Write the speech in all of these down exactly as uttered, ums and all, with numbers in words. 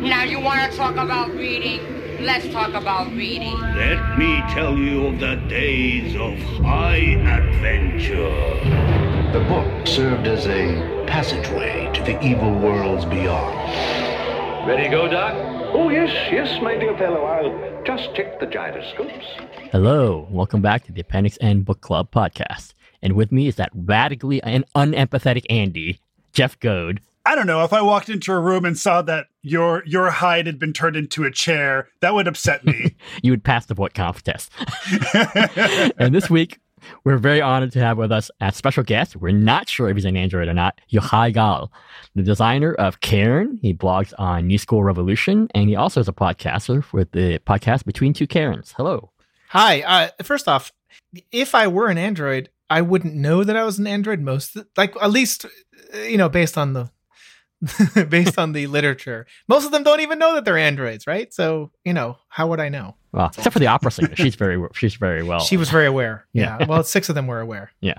Now you want to talk about reading? Let's talk about reading. Let me tell you of the days of high adventure. The book served as a passageway to the evil worlds beyond. Ready to go, Doc? Oh, yes, yes, my dear fellow. I'll just check the gyroscopes. Hello, welcome back to the Appendix N Book Club podcast. And with me is that radically and unempathetic Andy, Jeff Goad. I don't know, if I walked into a room and saw that your your hide had been turned into a chair, that would upset me. You would pass the Voight test. And this week, we're very honored to have with us a special guest. We're not sure if he's an android or not, Yochai Gal, the designer of Cairn. He blogs on New School Revolution, and he also is a podcaster with the podcast Between Two Cairns. Hello. Hi. Uh, first off, if I were an android, I wouldn't know that I was an android most, like, at least, you know, based on the based on the literature. Most of them don't even know that they're androids, right? So, you know, how would I know? Well, except for the opera singer. She's very, she's very well. She was very aware. Yeah. yeah. Well, six of them were aware. Yeah.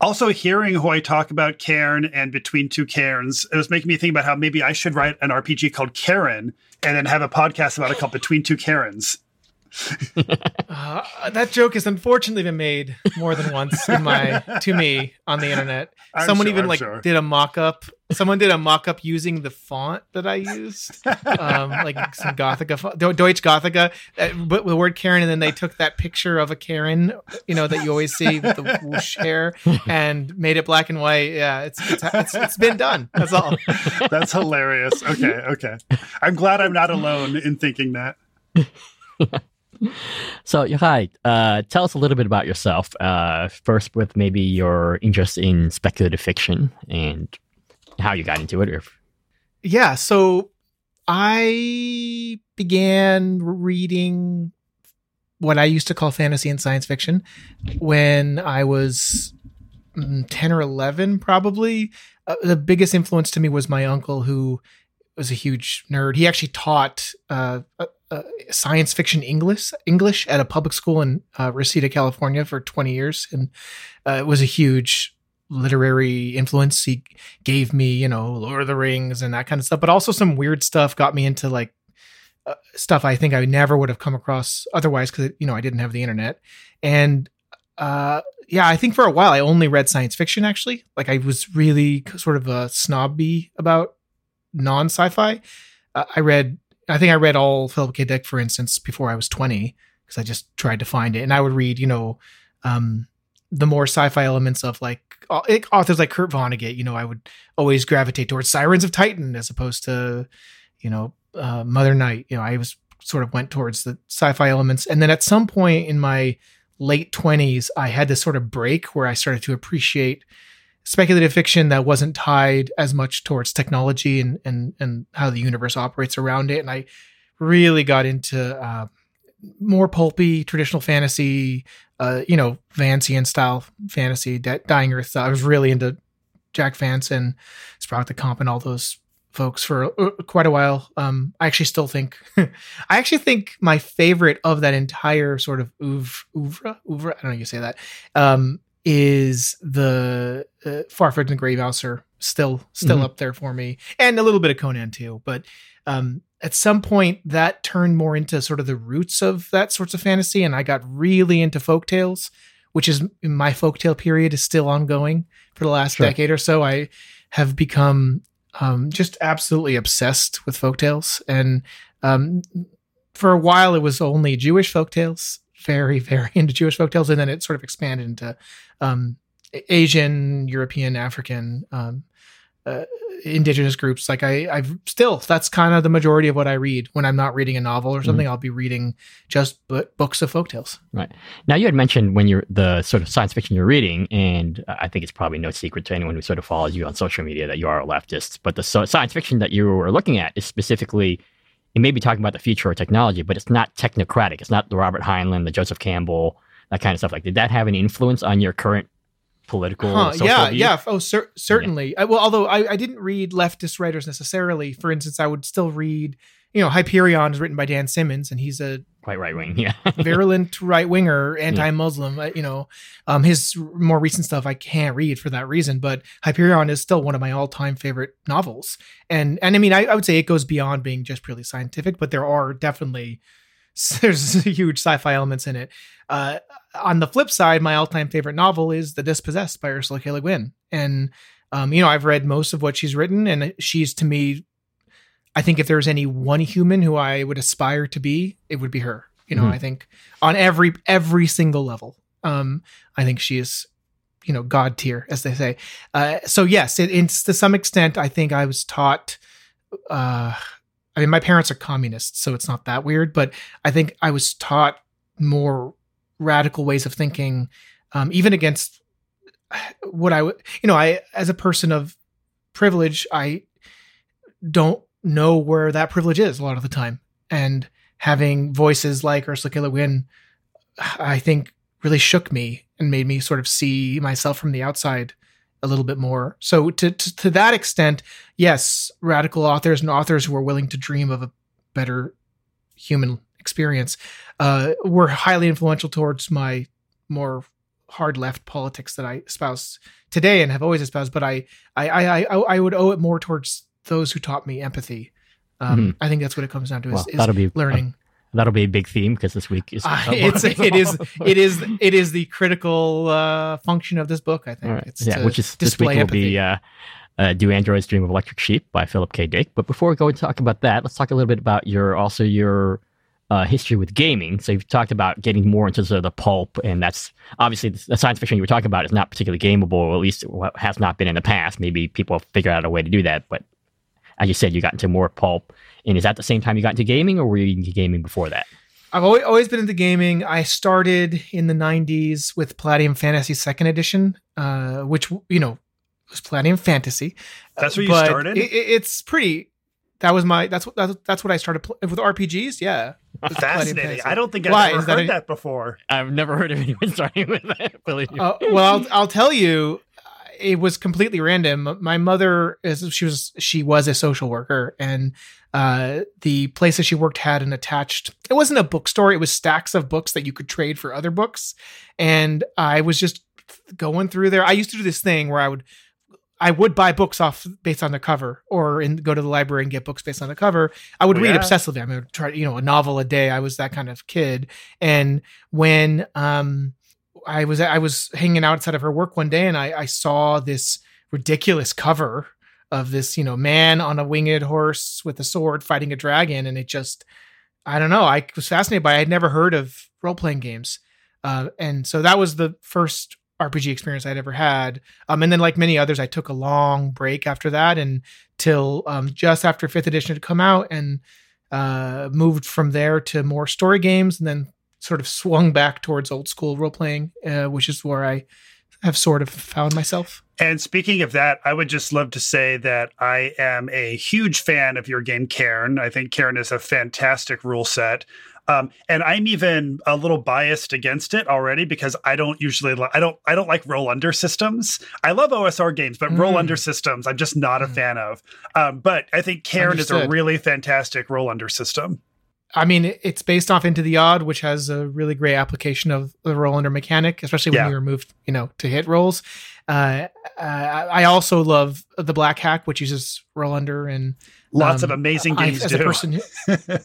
Also, hearing Hoy talk about Cairn and Between Two Cairns, it was making me think about how maybe I should write an R P G called Karen and then have a podcast about it called Between Two Cairns. uh, that joke has unfortunately been made more than once in my to me on the internet. I'm someone sure, even I'm like sure. did a mock-up. Someone did a mock-up using the font that I used, um, like some Gothica, font, Deutsch Gothica, uh, but with the word Karen, and then they took that picture of a Karen, you know, that you always see with the whoosh hair, and made it black and white. Yeah, it's it's, it's, it's been done. That's all. That's hilarious. Okay, okay. I'm glad I'm not alone in thinking that. So, Yochai, uh, tell us a little bit about yourself, uh, first with maybe your interest in speculative fiction and how you got into it. Or if... Yeah, so I began reading what I used to call fantasy and science fiction when I was ten or eleven, probably. Uh, the biggest influence to me was my uncle, who was a huge nerd. He actually taught uh, uh, science fiction English English at a public school in uh, Reseda, California for twenty years. And uh, it was a huge literary influence. He gave me, you know, Lord of the Rings and that kind of stuff, but also some weird stuff, got me into like uh, stuff I think I never would have come across otherwise, because, you know, I didn't have the internet. And uh, yeah, I think for a while I only read science fiction, actually. Like, I was really sort of a snobby about non sci-fi. Uh, I read, I think I read all Philip K. Dick, for instance, before I was twenty, because I just tried to find it. And I would read, you know, um, the more sci-fi elements of like uh, authors like Kurt Vonnegut. You know, I would always gravitate towards Sirens of Titan as opposed to, you know, uh, Mother Night. You know, I was sort of went towards the sci-fi elements. And then at some point in my late twenties, I had this sort of break where I started to appreciate speculative fiction that wasn't tied as much towards technology and and and how the universe operates around it. And I really got into uh, more pulpy, traditional fantasy, uh, you know, Vancian style fantasy, de- Dying Earth style. I was really into Jack Vance and Sprague the Comp and all those folks for uh, quite a while. Um, I actually still think, I actually think my favorite of that entire sort of oeuvre, oeuvre, oeuvre, I don't know how you say that, um, is the uh, Farfetch'd and Gravouser still still mm-hmm. up there for me, and a little bit of Conan too. But um, at some point that turned more into sort of the roots of that sorts of fantasy, and I got really into folktales, which is my folktale period is still ongoing for the last sure. decade or so. I have become um, just absolutely obsessed with folktales, and um, for a while it was only Jewish folktales. Very, very into Jewish folktales, and then it sort of expanded into um, Asian, European, African, um, uh, indigenous groups. Like I, I've still, that's kind of the majority of what I read. When I'm not reading a novel or something, mm-hmm. I'll be reading just b- books of folktales. Right. Now, you had mentioned when you're the sort of science fiction you're reading, and I think it's probably no secret to anyone who sort of follows you on social media that you are a leftist, but the so- science fiction that you were looking at is specifically, it may be talking about the future or technology, but it's not technocratic. It's not the Robert Heinlein, the Joseph Campbell, that kind of stuff. Like, did that have an influence on your current political? Huh, social yeah, view? yeah. Oh, cer- certainly. Yeah. I, well, although I, I didn't read leftist writers necessarily. For instance, I would still read you know, Hyperion is written by Dan Simmons, and he's a quite right wing, yeah, virulent right winger, anti-Muslim. Yeah. You know, um, his more recent stuff I can't read for that reason, but Hyperion is still one of my all-time favorite novels. And and I mean, I, I would say it goes beyond being just purely scientific, but there are definitely there's huge sci-fi elements in it. Uh, on the flip side, my all-time favorite novel is The Dispossessed by Ursula K. Le Guin, and um, you know, I've read most of what she's written, and she's to me. I think if there's any one human who I would aspire to be, it would be her. You know, mm-hmm. I think on every, every single level, um, I think she is, you know, God tier, as they say. Uh, so yes, it, it's to some extent, I think I was taught, uh, I mean, my parents are communists, so it's not that weird, but I think I was taught more radical ways of thinking, um, even against what I would, you know, I, as a person of privilege, I don't know where that privilege is a lot of the time, and having voices like Ursula K. Le Guin, I think, really shook me and made me sort of see myself from the outside a little bit more. So to, to to that extent, yes, radical authors and authors who are willing to dream of a better human experience uh, were highly influential towards my more hard left politics that I espouse today and have always espoused. But I I I I, I would owe it more towards those who taught me empathy. Um, mm-hmm. I think that's what it comes down to, is, well, that'll is be, learning. Uh, that'll be a big theme, because this week is... Uh, it's, it, is it, is, it is the critical uh, function of this book, I think. Right. It's yeah, which is this week empathy. will be uh, uh, Do Androids Dream of Electric Sheep by Philip K. Dick. But before we go and talk about that, let's talk a little bit about your also your uh, history with gaming. So you've talked about getting more into sort of the pulp, and that's obviously the science fiction you were talking about is not particularly gameable, or at least has not been in the past. Maybe people have figured out a way to do that, but as you said, you got into more pulp. And is that the same time you got into gaming, or were you into gaming before that? I've always been into gaming. I started in the nineties with Palladium Fantasy second Edition, uh, which, you know, was Palladium Fantasy. That's where you but started? It, it's pretty... That was my... That's what that's what I started pl- with R P Gs, yeah. Fascinating. I don't think I've Why? ever Is heard that, a, that before. I've never heard of anyone starting with that. uh, well, I'll, I'll tell you... It was completely random. My mother, she was she was a social worker, and uh, the place that she worked had an attached. It wasn't a bookstore. It was stacks of books that you could trade for other books. And I was just going through there. I used to do this thing where I would I would buy books off based on the cover, or in, go to the library and get books based on the cover. I would oh, read yeah. obsessively. I would try, you know, a novel a day. I was that kind of kid. And when um. I was I was hanging outside of her work one day, and I, I saw this ridiculous cover of this, you know, man on a winged horse with a sword fighting a dragon, and it just, I don't know, I was fascinated by it. I had never heard of role-playing games, uh, and so that was the first R P G experience I'd ever had. Um, and then, like many others, I took a long break after that, until um, just after fifth edition had come out, and uh, moved from there to more story games, and then sort of swung back towards old school role playing, uh, which is where I have sort of found myself. And speaking of that, I would just love to say that I am a huge fan of your game, Cairn. I think Cairn is a fantastic rule set. Um, and I'm even a little biased against it already, because I don't usually, li- I don't, I don't like roll under systems. I love O S R games, but mm. roll under systems, I'm just not a mm. fan of. Um, but I think Cairn Understood. is a really fantastic roll under system. I mean, it's based off Into the Odd, which has a really great application of the roll under mechanic, especially when yeah. you remove, you know, to hit rolls. Uh, uh, I also love the Black Hack, which uses roll under, and lots um, of amazing games. I, as do. A person who,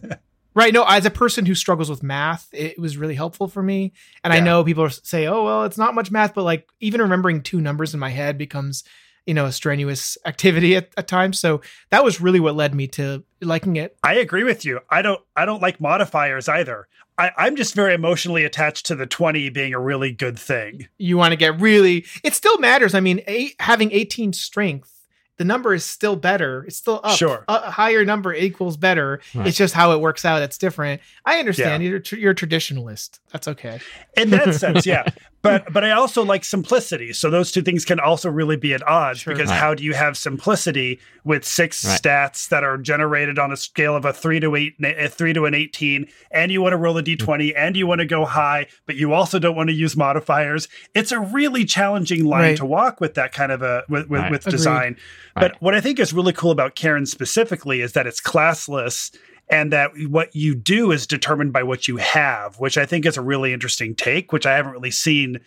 right? No, as a person who struggles with math, it was really helpful for me. And yeah. I know people say, "Oh, well, it's not much math," but like even remembering two numbers in my head becomes, you know, a strenuous activity at, at times. So that was really what led me to liking it. I agree with you. I don't, I don't like modifiers either. I, I'm just very emotionally attached to the twenty being a really good thing. You want to get really, it still matters. I mean, eight, having eighteen strength, the number is still better. It's still up. Sure. A higher number equals better. Right. It's just how it works out. It's different. I understand. Yeah. You're, tr- you're a traditionalist. That's okay. In that sense, yeah. But but I also like simplicity. So those two things can also really be at odds, sure. because right. how do you have simplicity with six right. stats that are generated on a scale of a three to eight, a three to an eighteen, and you want to roll a d twenty, and you want to go high, but you also don't want to use modifiers? It's a really challenging line right. to walk with that kind of a with, with, right. with design. Agreed. But right. what I think is really cool about Cairn specifically is that it's classless. and that what you do is determined by what you have, which I think is a really interesting take, which I haven't really seen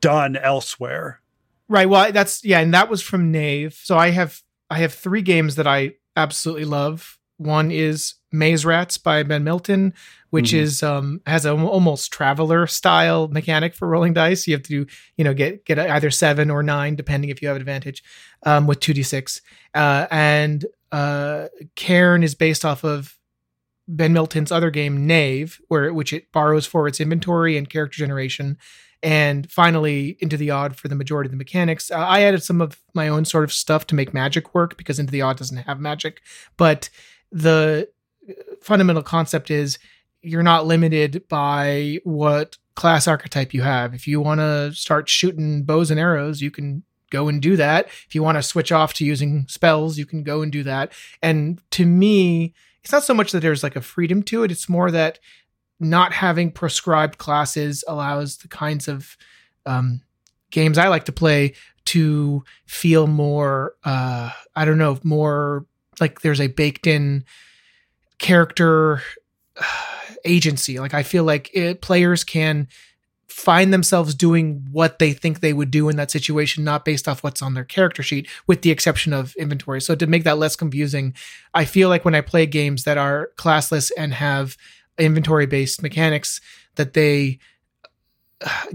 done elsewhere. Right. Well, that's, yeah. And that was from Knave. So I have, I have three games that I absolutely love. One is Maze Rats by Ben Milton, which mm-hmm. is, um, has a almost traveler style mechanic for rolling dice. You have to, you know, get, get either seven or nine, depending if you have advantage, um, with two d six. Uh, and, uh, Cairn is based off of Ben Milton's other game, Knave, where, which it borrows for its inventory and character generation. And finally, Into the Odd for the majority of the mechanics. Uh, I added some of my own sort of stuff to make magic work because Into the Odd doesn't have magic. But the fundamental concept is you're not limited by what class archetype you have. If you want to start shooting bows and arrows, you can go and do that. If you want to switch off to using spells, you can go and do that. And to me, it's not so much that there's like a freedom to it. It's more that not having prescribed classes allows the kinds of um, games I like to play to feel more, uh, I don't know, more like there's a baked in character agency. Like I feel like it, players can find themselves doing what they think they would do in that situation, not based off what's on their character sheet, with the exception of inventory. So to make that less confusing, I feel like when I play games that are classless and have inventory-based mechanics, that they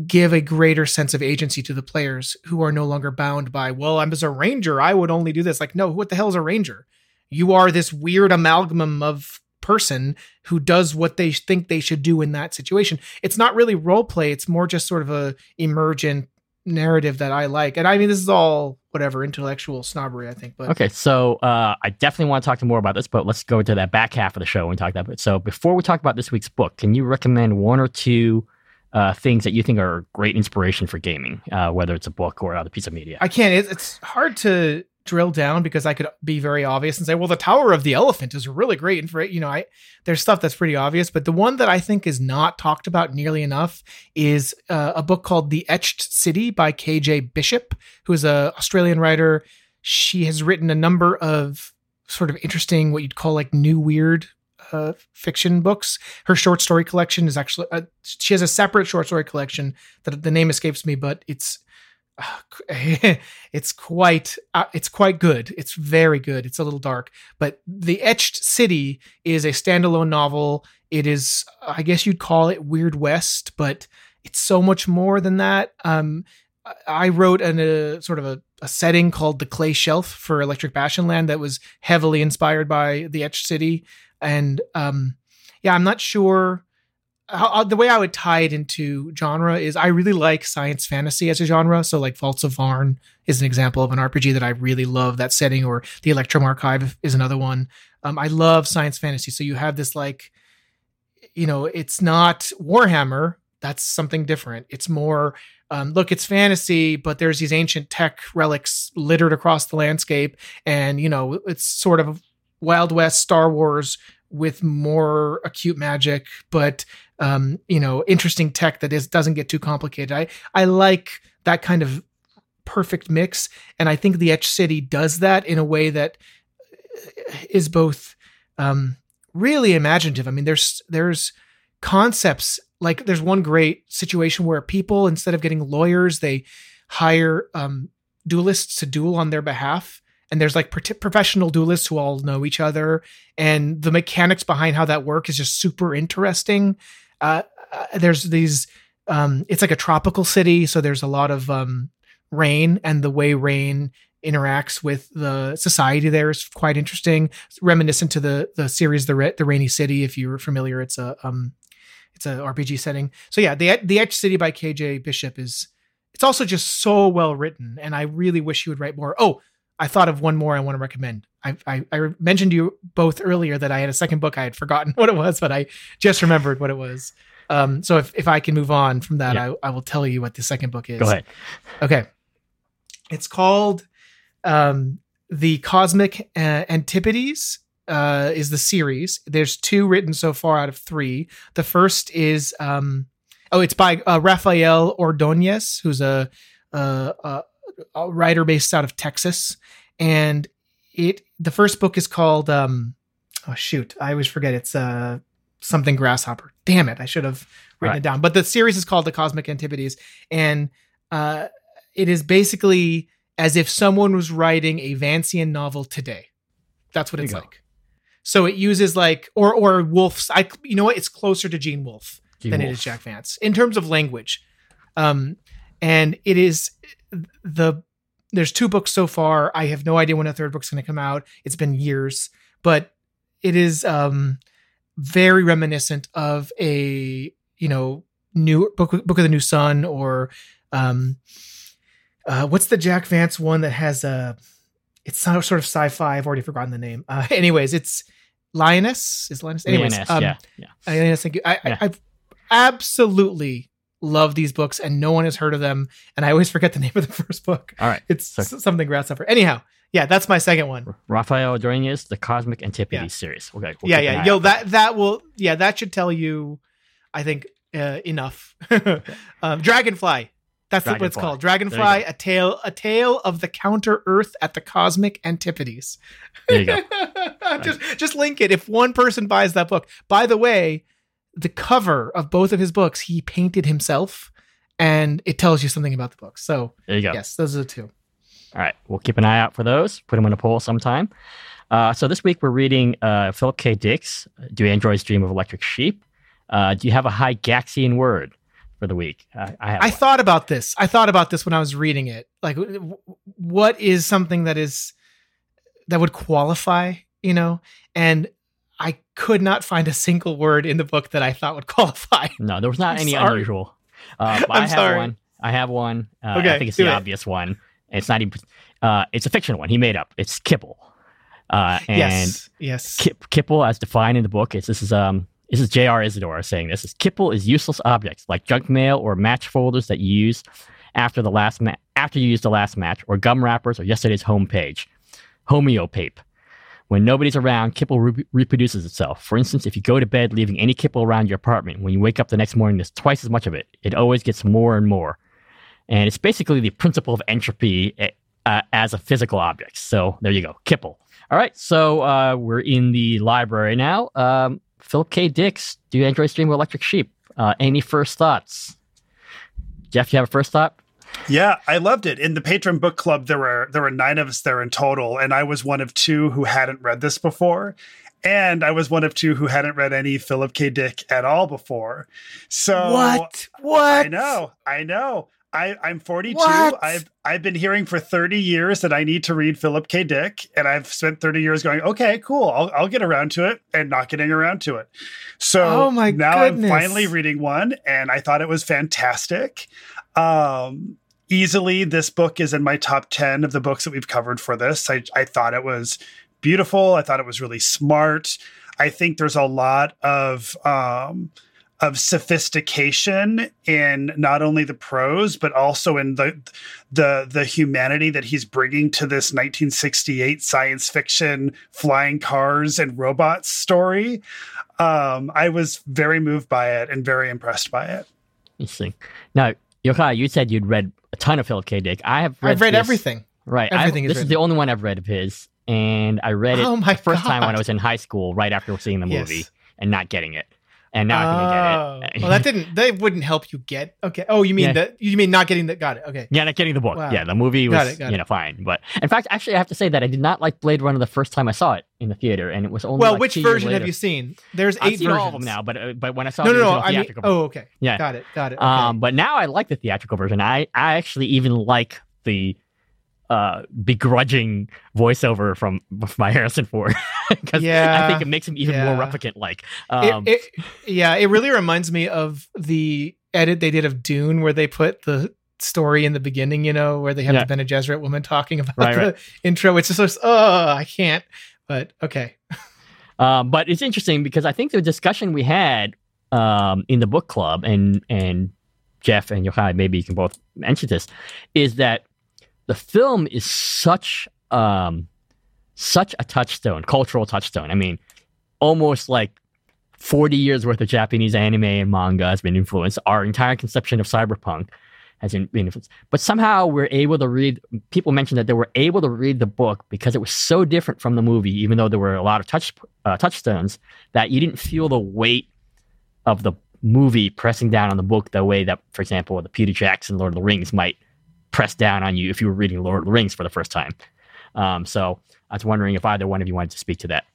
give a greater sense of agency to the players, who are no longer bound by, well, I'm as a ranger, I would only do this. Like, no, what the hell is a ranger? You are this weird amalgam of person who does what they think they should do in that situation. It's not really role play. It's more just sort of a emergent narrative that I like. And I mean, this is all whatever intellectual snobbery, I think. But okay, so uh, I definitely want to talk to more about this, but let's go into that back half of the show and talk about it. So before we talk about this week's book, can you recommend one or two uh, things that you think are great inspiration for gaming, uh, whether it's a book or other piece of media? I can't. It's hard to drill down because I could be very obvious and say, well, the Tower of the Elephant is really great. And for it, you know, I, there's stuff that's pretty obvious, but the one that I think is not talked about nearly enough is uh, a book called The Etched City by K J Bishop, who is an Australian writer. She has written a number of sort of interesting, what you'd call like new weird uh, fiction books. Her short story collection is actually, uh, she has a separate short story collection that the name escapes me, but it's, it's quite uh, it's quite good. It's very good. It's a little dark, but The Etched City is a standalone novel. It is, I guess you'd call it Weird West, but it's so much more than that. Um, I wrote an, a sort of a, a setting called The Clay Shelf for Electric Bastion Land that was heavily inspired by The Etched City. And um, yeah, I'm not sure. How, the way I would tie it into genre is I really like science fantasy as a genre. So like Vaults of Varn is an example of an R P G that I really love that setting, or the Electrum Archive is another one. Um, I love science fantasy. So you have this like, you know, it's not Warhammer. That's something different. It's more, um, look, it's fantasy, but there's these ancient tech relics littered across the landscape. And, you know, it's sort of Wild West Star Wars with more acute magic, but um, you know, interesting tech that is, doesn't get too complicated. I, I like that kind of perfect mix. And I think The Etched City does that in a way that is both, um, really imaginative. I mean, there's, there's concepts, like there's one great situation where people, instead of getting lawyers, they hire, um, duelists to duel on their behalf. And there's like professional duelists who all know each other. And the mechanics behind how that work is just super interesting. Uh, there's these, um, it's like a tropical city. So there's a lot of um, rain, and the way rain interacts with the society there is quite interesting. It's reminiscent to the the series, The Ra- The Rainy City. If you're familiar, it's a, um, it's a R P G setting. So yeah, The, the Etched City by K J Bishop is, it's also just so well written. And I really wish you would write more. Oh, I thought of one more I want to recommend. I, I, I mentioned to you both earlier that I had a second book. I had forgotten what it was, but I just remembered what it was. Um, so if, if I can move on from that, yeah. I, I will tell you what the second book is. Go ahead. Okay. It's called um, The Cosmic uh, Antipodes uh, is the series. There's two written so far out of three. The first is, um, oh, it's by uh, Rafael Ordóñez, who's a, a, a A writer based out of Texas, and it the first book is called um oh shoot, I always forget. It's uh, something grasshopper. Damn it, I should have written right. it down. But the series is called The Cosmic Antipodes, and uh, it is basically as if someone was writing a Vancian novel today. That's what it's like. Go. So it uses like, or or Wolf's, I, you know what, it's closer to Gene Wolfe Gene than Wolfe. It is Jack Vance in terms of language. Um, and it is the, there's two books so far. I have no idea when a third book's going to come out. It's been years, but it is um, very reminiscent of a, you know, new book, Book of the New Sun, or um, uh, what's the Jack Vance one that has a, it's sort of sci-fi. I've already forgotten the name. Uh, anyways, it's Linus. Is Linus? Anyways, Linus, um, yeah, yeah. Linus, thank you. I, yeah. I, I've absolutely love these books, and no one has heard of them. And I always forget the name of the first book. All right, it's so, something grasshopper. Anyhow, yeah, that's my second one. Rafael Ordóñez, The Cosmic Antipodes yeah. series. Okay, we'll yeah, yeah, yo, out. that that will, yeah, that should tell you, I think, uh, enough. um, Dragonfly. That's Dragonfly. What it's called. Dragonfly, a tale, a tale of the counter Earth at the cosmic antipodes. There you go. just, just link it. If one person buys that book, by the way, the cover of both of his books, he painted himself, and it tells you something about the book. So there you go. Yes, those are the two. All right. We'll keep an eye out for those. Put them in a poll sometime. Uh, so this week we're reading uh, Philip K. Dick's Do Androids Dream of Electric Sheep? Uh, do you have a Hygaxian word for the week? I, I, I thought about this. I thought about this when I was reading it. Like, w- what is something that is that would qualify? You know, and I could not find a single word in the book that I thought would qualify. No, there was not I'm any sorry. unusual. Uh, but I'm I have sorry. one. I have one. Uh, okay, I think it's the it. obvious one. It's not even. Uh, it's a fictional one. He made up. It's Kipple. Uh, and yes. Yes. Kip, Kipple, as defined in the book, it's this is um. This is J R. Isidore saying this. Is Kipple is useless objects like junk mail or match folders that you use after the last ma- after you use the last match, or gum wrappers, or yesterday's homepage. Homeopape. When nobody's around, Kipple re- reproduces itself. For instance, if you go to bed leaving any Kipple around your apartment, when you wake up the next morning, there's twice as much of it. It always gets more and more. And it's basically the principle of entropy uh, as a physical object. So there you go, Kipple. All right, so uh, we're in the library now. Um, Philip K. Dick's Do Androids Dream of Electric Sheep? Uh, any first thoughts? Jeff, you have a first thought? Yeah, I loved it. In the Patron Book Club, there were there were nine of us there in total, and I was one of two who hadn't read this before. And I was one of two who hadn't read any Philip K. Dick at all before. So What? What? I know, I know. I, I'm forty-two. What? I've I've been hearing for thirty years that I need to read Philip K. Dick, and I've spent thirty years going, okay, cool, I'll I'll get around to it, and not getting around to it. So oh my now goodness. I'm finally reading one, and I thought it was fantastic. Um, easily, this book is in my top ten of the books that we've covered for this. I I thought it was beautiful. I thought it was really smart. I think there's a lot of um, of sophistication in not only the prose, but also in the the the humanity that he's bringing to this nineteen sixty-eight science fiction flying cars and robots story. Um, I was very moved by it and very impressed by it. Interesting. Now, Yochai, you said you'd read a ton of Philip K. Dick. I have read I've read this, everything. Right. Everything is this written. Is the only one I've read of his. And I read it oh my the first God. time when I was in high school, right after seeing the movie yes. and not getting it. And now oh. I can get it. Well, that didn't. They wouldn't help you get. Okay. Oh, you mean yeah. that? You mean not getting the? Got it. Okay. Yeah, not getting the book. Wow. Yeah, the movie was got it, got you know it. fine. But in fact, actually, I have to say that I did not like Blade Runner the first time I saw it in the theater, and it was only. Well, like which two version years later. Have you seen? There's eight I've seen versions all of them now, but uh, but when I saw no, the no, no, theatrical I mean, version, oh, okay, yeah, got it, got it. Okay. Um, but now I like the theatrical version. I I actually even like the. Uh, begrudging voiceover from my Harrison Ford because yeah, I think it makes him even yeah. more replicant like. Um, it, it, yeah, it really reminds me of the edit they did of Dune where they put the story in the beginning, you know, where they have yeah. the Bene Gesserit woman talking about right, the right. intro. It's just like, oh, I can't, but okay. um, but it's interesting because I think the discussion we had um, in the book club, and and Jeff and Yochai, maybe you can both mention this, is that the film is such um, such a touchstone, cultural touchstone. I mean, almost like forty years worth of Japanese anime and manga has been influenced. Our entire conception of cyberpunk has been influenced. But somehow we're able to read, people mentioned that they were able to read the book because it was so different from the movie, even though there were a lot of touch uh, touchstones, that you didn't feel the weight of the movie pressing down on the book the way that, for example, the Peter Jackson Lord of the Rings might press down on you if you were reading Lord of the Rings for the first time. Um, so I was wondering if either one of you wanted to speak to that.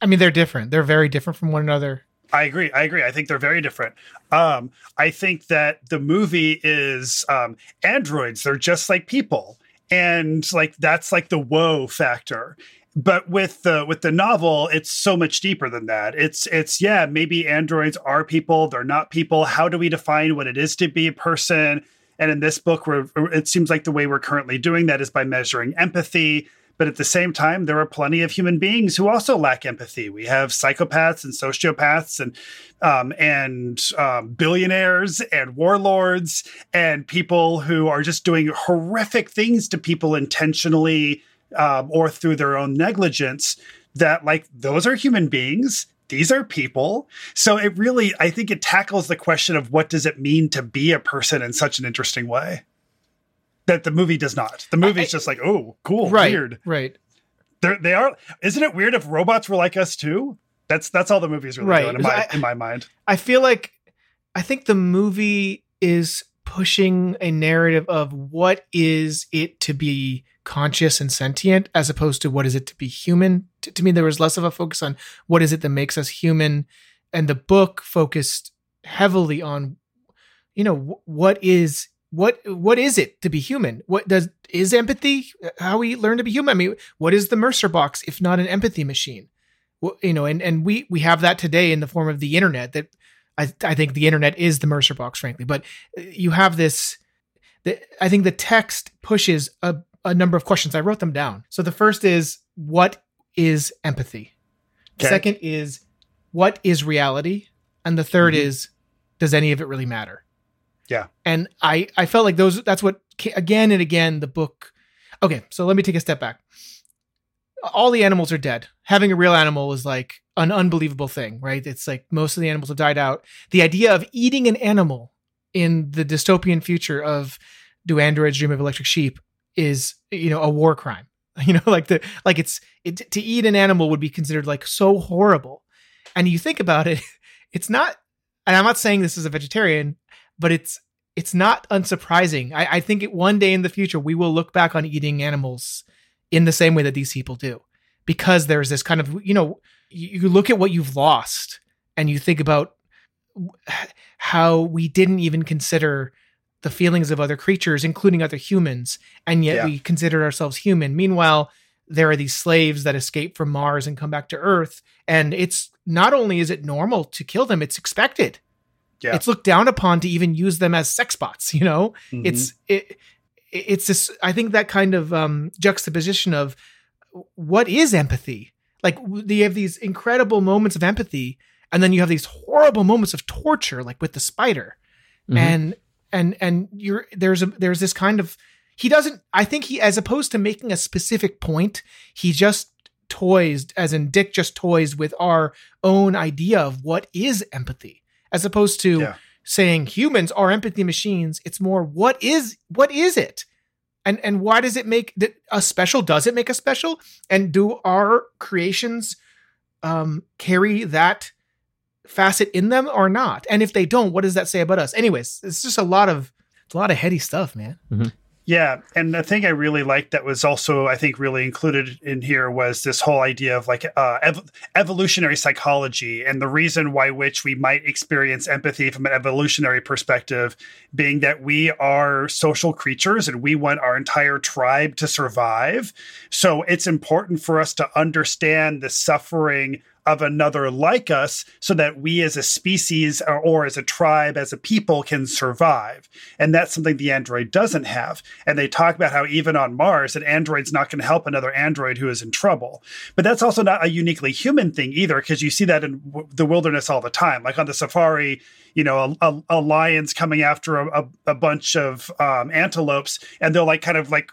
I mean, they're different. They're very different from one another. I agree. I agree. I think they're very different. Um, I think that the movie is um, androids. They're just like people. And like that's like the whoa factor. But with the with the novel, it's so much deeper than that. It's it's yeah, maybe androids are people. They're not people. How do we define what it is to be a person? And in this book, we're, it seems like the way we're currently doing that is by measuring empathy. But at the same time, there are plenty of human beings who also lack empathy. We have psychopaths and sociopaths and um, and um, billionaires and warlords and people who are just doing horrific things to people intentionally um, or through their own negligence, that like those are human beings. These are people. So it really, I think it tackles the question of what does it mean to be a person in such an interesting way. That the movie does not. The movie's I, just like, oh, cool, right, weird. Right. They're, they are. Isn't it weird if robots were like us too? That's that's all the movie's really right. doing in my, I, in my mind. I feel like, I think the movie is pushing a narrative of what is it to be conscious and sentient, as opposed to what is it to be human. To, to me, there was less of a focus on what is it that makes us human. And the book focused heavily on, you know, what is What what is it to be human? What does is empathy? How we learn to be human? I mean, what is the Mercer box if not an empathy machine? Well, you know, and, and we we have that today in the form of the internet. That I I think the internet is the Mercer box, frankly. But you have this. The, I think the text pushes a, a number of questions. I wrote them down. So the first is, what is empathy? The okay. second is, what is reality? And the third mm-hmm. is, does any of it really matter? Yeah. And I, I felt like those, that's what, again and again, the book. Okay. So let me take a step back. All the animals are dead. Having a real animal is like an unbelievable thing, right? It's like most of the animals have died out. The idea of eating an animal in the dystopian future of Do Androids Dream of Electric Sheep is, you know, a war crime, you know, like the, like it's, it, to eat an animal would be considered like so horrible. And you think about it, it's not, and I'm not saying this as a vegetarian, but it's it's not unsurprising. I, I think it, one day in the future, we will look back on eating animals in the same way that these people do. Because there's this kind of, you know, you, you look at what you've lost and you think about how we didn't even consider the feelings of other creatures, including other humans. And yet yeah. we consider ourselves human. Meanwhile, there are these slaves that escape from Mars and come back to Earth. And it's not only is it normal to kill them, it's expected. Yeah. It's looked down upon to even use them as sex bots, you know, mm-hmm. it's, it, it's this, I think that kind of um, juxtaposition of what is empathy? Like you have these incredible moments of empathy and then you have these horrible moments of torture, like with the spider mm-hmm. and, and, and you're, there's a, there's this kind of, he doesn't, I think he, as opposed to making a specific point, he just toys as in Dick just toys with our own idea of what is empathy. As opposed to yeah. saying humans are empathy machines, it's more what is what is it, and and why does it make the, a special? Does it make a special? And do our creations um, carry that facet in them or not? And if they don't, what does that say about us? Anyways, it's just a lot of it's a lot of heady stuff, man. Mm-hmm. Yeah, and the thing I really liked that was also, I think, really included in here was this whole idea of like uh, ev- evolutionary psychology and the reason why which we might experience empathy from an evolutionary perspective being that we are social creatures and we want our entire tribe to survive. So it's important for us to understand the suffering of another like us so that we as a species or, or as a tribe, as a people can survive. And that's something the android doesn't have. And they talk about how even on Mars, an android's not going to help another android who is in trouble. But that's also not a uniquely human thing either, because you see that in w- the wilderness all the time. Like on the safari, you know, a, a, a lion's coming after a, a, a bunch of um, antelopes, and they'll like kind of like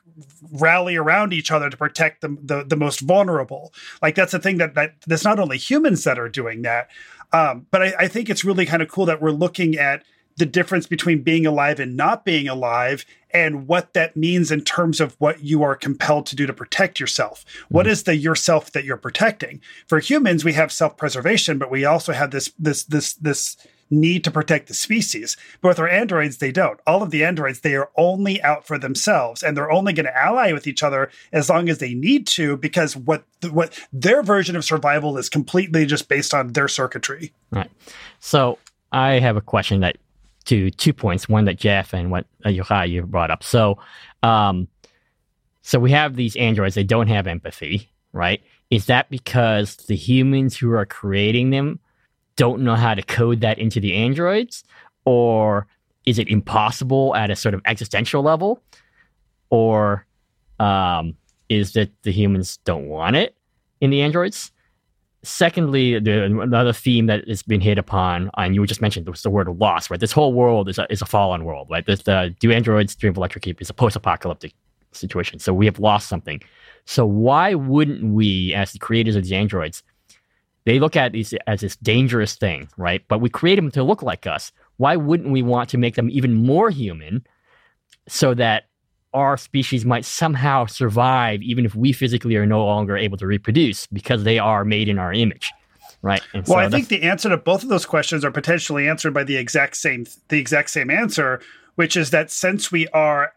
rally around each other to protect the, the, the most vulnerable. Like that's the thing that, that that's not only humans that are doing that. Um, but I, I think it's really kind of cool that we're looking at the difference between being alive and not being alive and what that means in terms of what you are compelled to do to protect yourself. Mm-hmm. What is the yourself that you're protecting? For humans, we have self-preservation, but we also have this, this, this, this need to protect the species. But with our androids, they don't. All of the androids, they are only out for themselves, and they're only going to ally with each other as long as they need to, because what what their version of survival is completely just based on their circuitry. Right. So I have a question that to two points, one that Jeff and what uh, Yochai you brought up. So um, so we have these androids, they don't have empathy, right? Is that because the humans who are creating them don't know how to code that into the androids? Or is it impossible at a sort of existential level? Or um, is that the humans don't want it in the androids? Secondly, the, another theme that has been hit upon, and you just mentioned, was the word loss, right? This whole world is a, is a fallen world, right? This, the Do Androids Dream of Electric Sheep is a post-apocalyptic situation. So we have lost something. So why wouldn't we, as the creators of these androids, they look at these as this dangerous thing, right? But we create them to look like us. Why wouldn't we want to make them even more human so that our species might somehow survive, even if we physically are no longer able to reproduce, because they are made in our image, right? And well, so I think the answer to both of those questions are potentially answered by the exact same the exact same answer, which is that since we are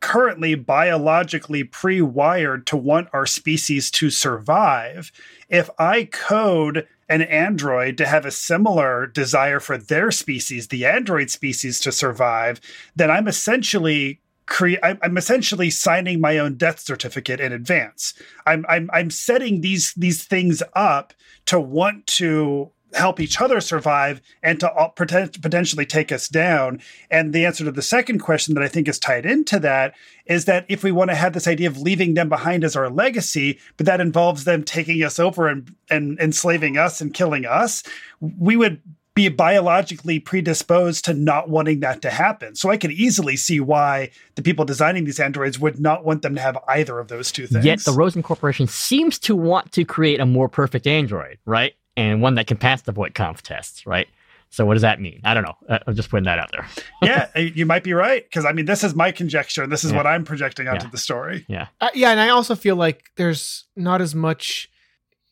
currently biologically pre-wired to want our species to survive, if I code an android to have a similar desire for their species, the android species, to survive, then I'm essentially Cre- I'm essentially signing my own death certificate in advance. I'm I'm I'm setting these these things up to want to help each other survive and to all pretend, potentially take us down. And the answer to the second question that I think is tied into that is that if we want to have this idea of leaving them behind as our legacy, but that involves them taking us over and and enslaving us and killing us, we would be biologically predisposed to not wanting that to happen. So I could easily see why the people designing these androids would not want them to have either of those two things. Yet the Rosen Corporation seems to want to create a more perfect android, right? And one that can pass the Voight conf tests, right? So what does that mean? I don't know. I'm just putting that out there. Yeah, you might be right. Because, I mean, this is my conjecture. And this is yeah. what I'm projecting onto yeah. the story. Yeah, uh, yeah. And I also feel like there's not as much...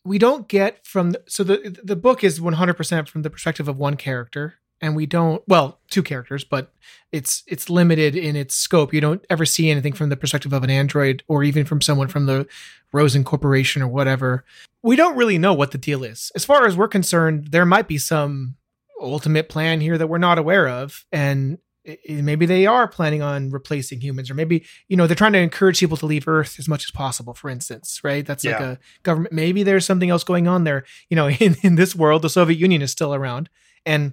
We don't get from the, so the the book is one hundred percent from the perspective of one character, and we don't well two characters, but it's it's limited in its scope. You don't ever see anything from the perspective of an android, or even from someone from the Rosen Corporation or whatever. We don't really know what the deal is. As far as we're concerned, there might be some ultimate plan here that we're not aware of, and maybe they are planning on replacing humans, or maybe, you know, they're trying to encourage people to leave Earth as much as possible, for instance, right? That's yeah. like a government. Maybe there's something else going on there. You know, in, in this world, the Soviet Union is still around. And,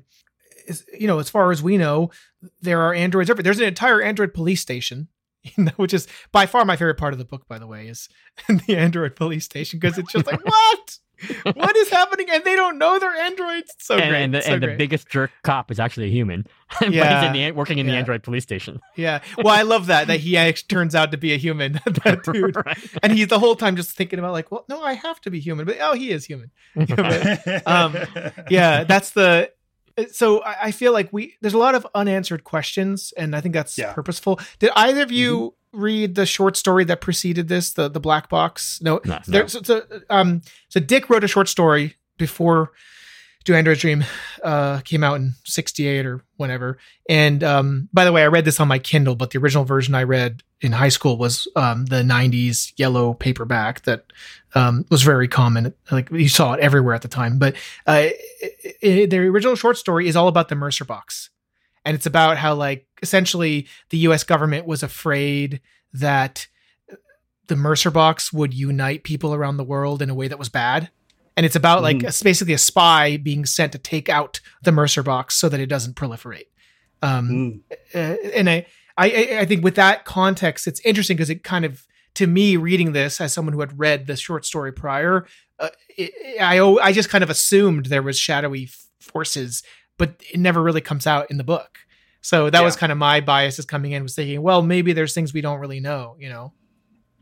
you know, as far as we know, there are androids everywhere. There's an entire android police station, you know, which is by far my favorite part of the book, by the way, is the android police station, because it's just like, what? What is happening? And they don't know they're androids. So and, great. And, the, so and great. The biggest jerk cop is actually a human. Yeah. But he's in the, working in yeah. the android police station. Yeah. Well, I love that, that he actually turns out to be a human, that dude. Right. And he's the whole time just thinking about like, well, no, I have to be human. But, oh, he is human. But, um, yeah, that's the... So I, I feel like we there's a lot of unanswered questions, and I think that's yeah. purposeful. Did either of you... Mm-hmm. read the short story that preceded this, the the black box? No, no, there, no. So, so, um, so Dick wrote a short story before Do Androids Dream uh, came out in sixty-eight or whenever. And um, by the way, I read this on my Kindle, but the original version I read in high school was um, the nineties yellow paperback that um, was very common. Like you saw it everywhere at the time. But uh, it, it, the original short story is all about the Mercer box. And it's about how, like, essentially the U S government was afraid that the Mercer box would unite people around the world in a way that was bad. And it's about, like, mm. a, basically a spy being sent to take out the Mercer box so that it doesn't proliferate. Um, mm. uh, and I, I, I think with that context, it's interesting because it kind of, to me, reading this as someone who had read the short story prior, uh, it, I, I just kind of assumed there was shadowy forces, but it never really comes out in the book. So that yeah. was kind of my bias is coming in, was thinking, well, maybe there's things we don't really know, you know?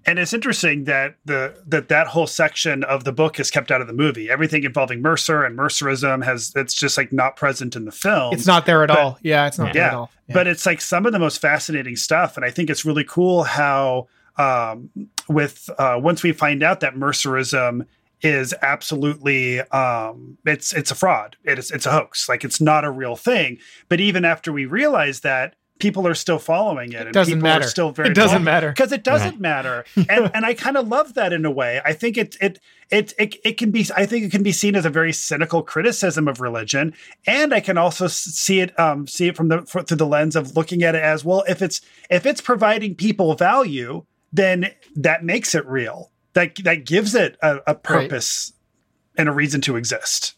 And it's interesting that the that that whole section of the book is kept out of the movie. Everything involving Mercer and Mercerism has it's just like not present in the film. It's not there at but, all. Yeah, it's not yeah, there at all. Yeah. But it's like some of the most fascinating stuff. And I think it's really cool how um, with uh, once we find out that Mercerism is absolutely um, it's it's a fraud. It is it's a hoax. Like it's not a real thing. But even after we realize that, people are still following it, and it doesn't people matter. Are still very. It doesn't involved. Matter because it doesn't yeah. matter, and and I kind of love that in a way. I think it it it it it can be. I think it can be seen as a very cynical criticism of religion, and I can also see it um, see it from the for, through the lens of looking at it as well. If it's if it's providing people value, then that makes it real. That that gives it a, a purpose right. and a reason to exist.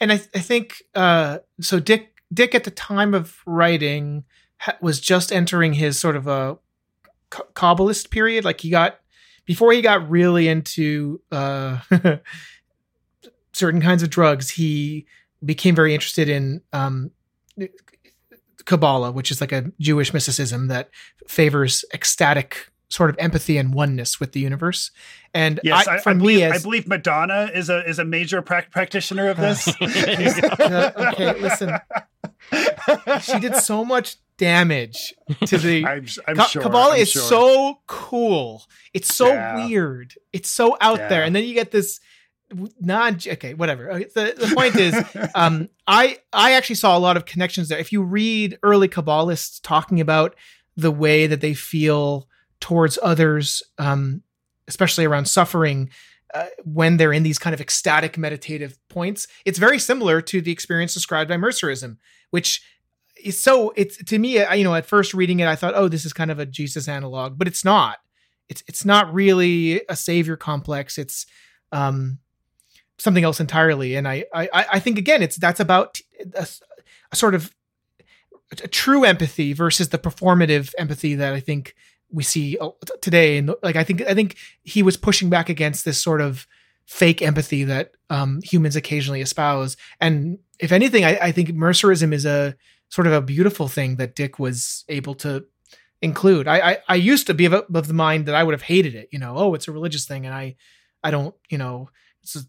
And I th- I think uh, so. Dick Dick at the time of writing was just entering his sort of a Kabbalist period. Like he got, before he got really into uh, certain kinds of drugs, he became very interested in um, Kabbalah, which is like a Jewish mysticism that favors ecstatic sort of empathy and oneness with the universe. And yes, I, I, I, believe, as, I believe Madonna is a, is a major pra- practitioner of this. Uh, okay. Listen, she did so much damage to the I'm, I'm Ka- sure, Kabbalah I'm is sure. so cool. It's so yeah. weird. It's so out yeah. there. And then you get this non okay, whatever. The, the point is, um, I, I actually saw a lot of connections there. If you read early Kabbalists talking about the way that they feel towards others, um, especially around suffering, uh, when they're in these kind of ecstatic meditative points, it's very similar to the experience described by Mercerism, which is so it's to me, I, you know, at first reading it, I thought, oh, this is kind of a Jesus analog, but it's not, it's, it's not really a savior complex. It's, um, something else entirely. And I, I, I think again, it's, that's about a, a sort of a true empathy versus the performative empathy that I think we see today. And like, I think, I think he was pushing back against this sort of fake empathy that um, humans occasionally espouse. And if anything, I, I think Mercerism is a sort of a beautiful thing that Dick was able to include. I, I, I used to be of, of the mind that I would have hated it, you know, oh, it's a religious thing. And I, I don't, you know, it's, a,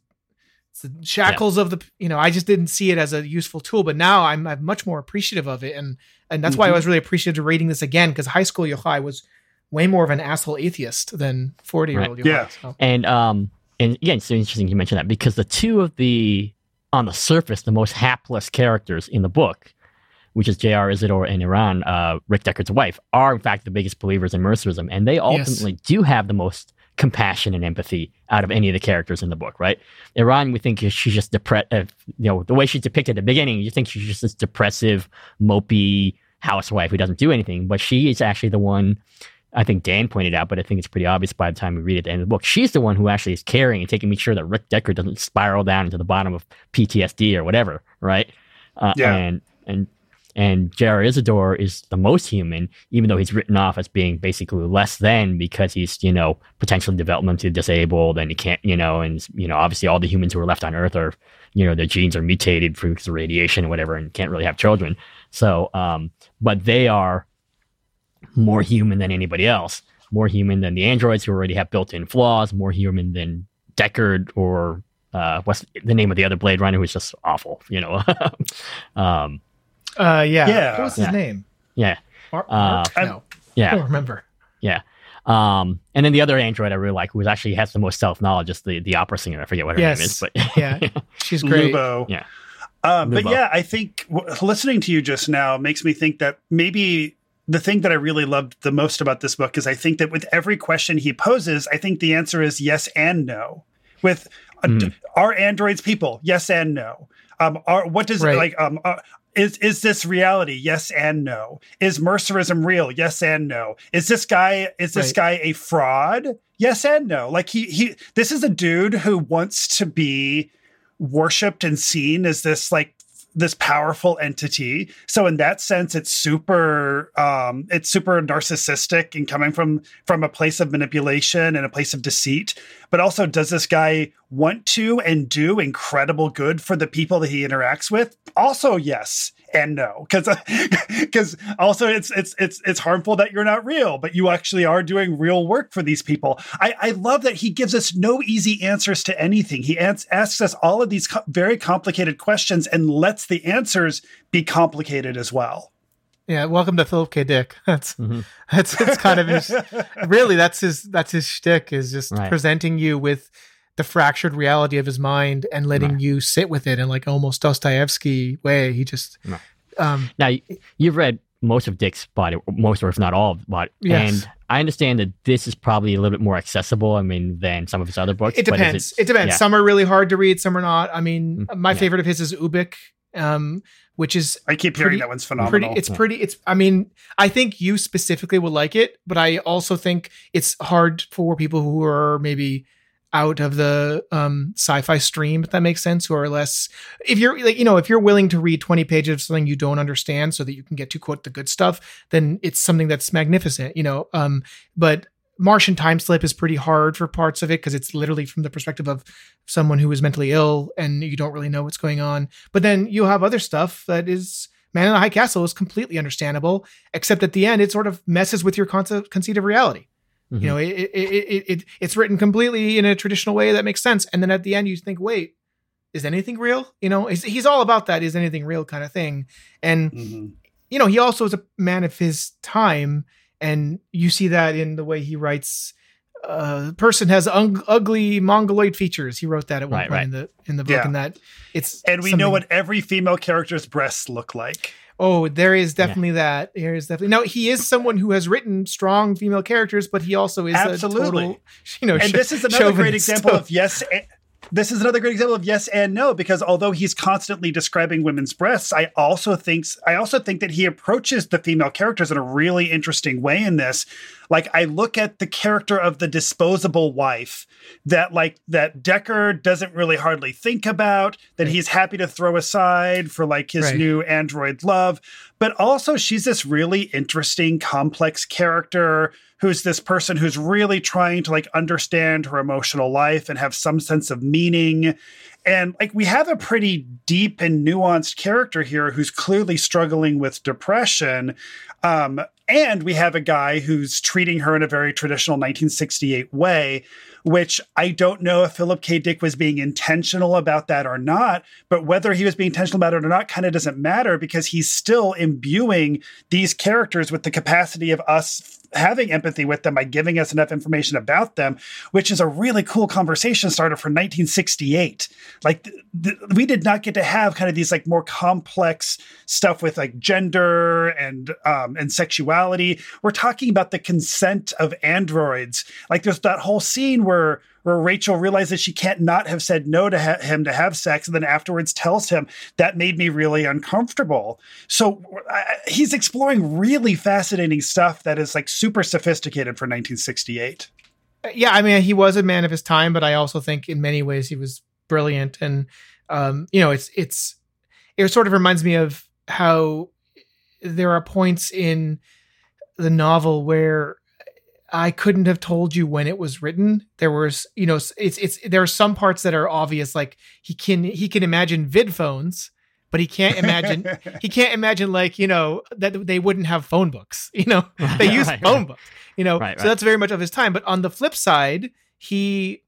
it's the shackles yeah. of the, you know, I just didn't see it as a useful tool, but now I'm, I'm much more appreciative of it. And, and that's mm-hmm. why I was really appreciative of reading this again, because high school Yochai was way more of an asshole atheist than forty-year-old. Right. Yeah. So. And, um, and again, it's interesting you mentioned that, because the two of the, on the surface, the most hapless characters in the book, which is J R. Isidore and Iran, uh, Rick Deckard's wife, are in fact the biggest believers in Mercerism. And they ultimately yes. do have the most compassion and empathy out of any of the characters in the book, right? Iran, we think she's just depressed. Uh, you know, the way she's depicted at the beginning, you think she's just this depressive, mopey housewife who doesn't do anything. But she is actually the one... I think Dan pointed out, but I think it's pretty obvious by the time we read it at the end of the book. She's the one who actually is caring and taking sure that Rick Deckard doesn't spiral down into the bottom of P T S D or whatever, right? Uh, yeah. And and and J R. Isidore is the most human, even though he's written off as being basically less than because he's, you know, potentially developmentally disabled and he can't, you know, and, you know, obviously all the humans who are left on Earth are, you know, their genes are mutated for radiation or whatever and can't really have children. So, um, but they are more human than anybody else, more human than the androids who already have built-in flaws, more human than Deckard or uh, what's the name of the other Blade Runner who's just awful, you know? um, uh, yeah. yeah. What was his yeah. name? Yeah. Or, or, uh, no. Yeah. I don't remember. Yeah. Um, and then the other android I really like, who actually has the most self-knowledge, is the, the opera singer. I forget what her yes. name is. But yeah. She's great. Lubo. Yeah. Um, Lubo. But yeah, I think w- listening to you just now makes me think that maybe... the thing that I really loved the most about this book is I think that with every question he poses, I think the answer is yes and no. With uh, mm. are androids people? Yes and no. Um, are what does right. like um uh, is is this reality? Yes and no. Is Mercerism real? Yes and no. Is this guy is this right. guy a fraud? Yes and no. Like he he this is a dude who wants to be worshipped and seen as this like. This powerful entity. So in that sense, it's super, um, it's super narcissistic and coming from, from a place of manipulation and a place of deceit, but also does this guy want to and do incredible good for the people that he interacts with? Also, yes and no, because because also it's it's it's it's harmful that you're not real, but you actually are doing real work for these people. I, I love that he gives us no easy answers to anything. He ans- asks us all of these co- very complicated questions and lets the answers be complicated as well. Yeah, welcome to Philip K. Dick. That's mm-hmm. that's that's kind of his, really that's his that's his shtick, is just right. presenting you with the fractured reality of his mind and letting right. you sit with it in like almost Dostoevsky way. He just right. um, now you've read most of Dick's body, most or if not all, but yes. and I understand that this is probably a little bit more accessible. I mean, than some of his other books. It depends. It, it depends. Yeah. Some are really hard to read. Some are not. I mean, mm-hmm. my yeah. favorite of his is Ubik. Um, which is I keep pretty, hearing that one's phenomenal. Pretty, it's yeah. pretty. It's. I mean, I think you specifically will like it, but I also think it's hard for people who are maybe out of the um, sci-fi stream, if that makes sense, who are less. If you're like, you know, if you're willing to read twenty pages of something you don't understand, so that you can get to quote the good stuff, then it's something that's magnificent, you know. Um, but Martian Time Slip is pretty hard for parts of it because it's literally from the perspective of someone who is mentally ill and you don't really know what's going on. But then you have other stuff that is Man in the High Castle is completely understandable, except at the end, it sort of messes with your concept, conceit of reality. Mm-hmm. You know, it, it, it, it, it's written completely in a traditional way that makes sense. And then at the end you think, wait, is anything real? You know, he's, he's all about that. Is anything real kind of thing? And, mm-hmm. you know, he also is a man of his time. And you see that in the way he writes. Uh, person has un- ugly mongoloid features. He wrote that at one right, point right. in the in the book, yeah. and that it's and we something... know what every female character's breasts look like. Oh, there is definitely yeah. that. There is definitely now. He is someone who has written strong female characters, but he also is absolutely. A total, you know, and sh- this is another great example stuff. of yes. A- This is another great example of yes and no, because although he's constantly describing women's breasts, I also think I also think that he approaches the female characters in a really interesting way in this. Like, I look at the character of the disposable wife that like that Decker doesn't really hardly think about, that he's happy to throw aside for like his right. new android love. But also she's this really interesting, complex character who's this person who's really trying to like understand her emotional life and have some sense of meaning. And like, we have a pretty deep and nuanced character here who's clearly struggling with depression. Um, and we have a guy who's treating her in a very traditional nineteen sixty-eight way, which I don't know if Philip K. Dick was being intentional about that or not, but whether he was being intentional about it or not kind of doesn't matter, because he's still imbuing these characters with the capacity of us having empathy with them by giving us enough information about them, which is a really cool conversation starter for nineteen sixty-eight. Like, th- th- we did not get to have kind of these like more complex stuff with like gender and um, and sexuality. We're talking about the consent of androids. Like, there's that whole scene where Where, where Rachel realizes she can't not have said no to ha- him to have sex, and then afterwards tells him, that made me really uncomfortable. So uh, he's exploring really fascinating stuff that is like super sophisticated for nineteen sixty-eight. Yeah, I mean, he was a man of his time, but I also think in many ways he was brilliant. And, um, you know, it's it's it sort of reminds me of how there are points in the novel where I couldn't have told you when it was written. There was, you know, it's, it's, there are some parts that are obvious. Like he can, he can imagine vid phones, but he can't imagine, he can't imagine like, you know, that they wouldn't have phone books, you know, they use right, phone right. books, you know, right, right. so that's very much of his time. But on the flip side, he,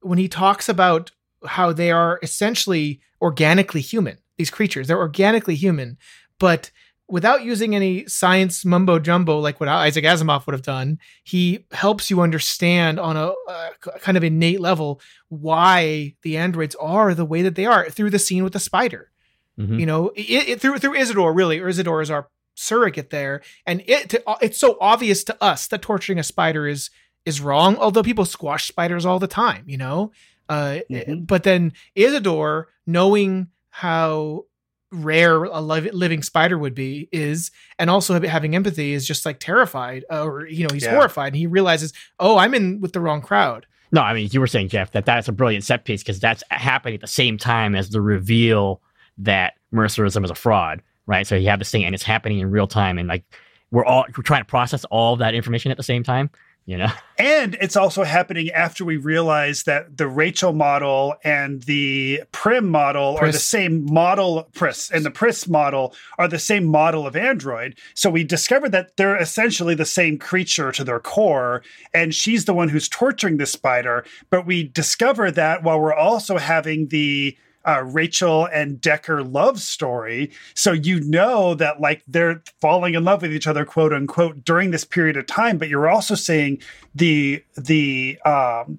when he talks about how they are essentially organically human, these creatures, they're organically human, but without using any science mumbo jumbo, like what Isaac Asimov would have done, he helps you understand on a uh, kind of innate level why the androids are the way that they are through the scene with the spider, mm-hmm. you know, it, it, through, through Isidore, really. Isidore is our surrogate there. And it, to, it's so obvious to us that torturing a spider is, is wrong. Although people squash spiders all the time, you know, uh, mm-hmm. but then Isidore, knowing how rare a living spider would be, is, and also having empathy, is just like terrified, uh, or you know, he's yeah. horrified, and he realizes, oh, I'm in with the wrong crowd. No, I mean, you were saying, Jeff, that that's a brilliant set piece, because that's happening at the same time as the reveal that Mercerism is a fraud, right? So you have this thing, and it's happening in real time, and like we're all we're trying to process all that information at the same time. you know? And it's also happening after we realize that the Rachel model and the Prim model Pris. are the same model, Pris and the Pris model are the same model of Android. So we discover that they're essentially the same creature to their core, and she's the one who's torturing the spider. But we discover that while we're also having the Uh, Rachel and Decker love story. So you know that like they're falling in love with each other, quote unquote, during this period of time. But you're also seeing the the um,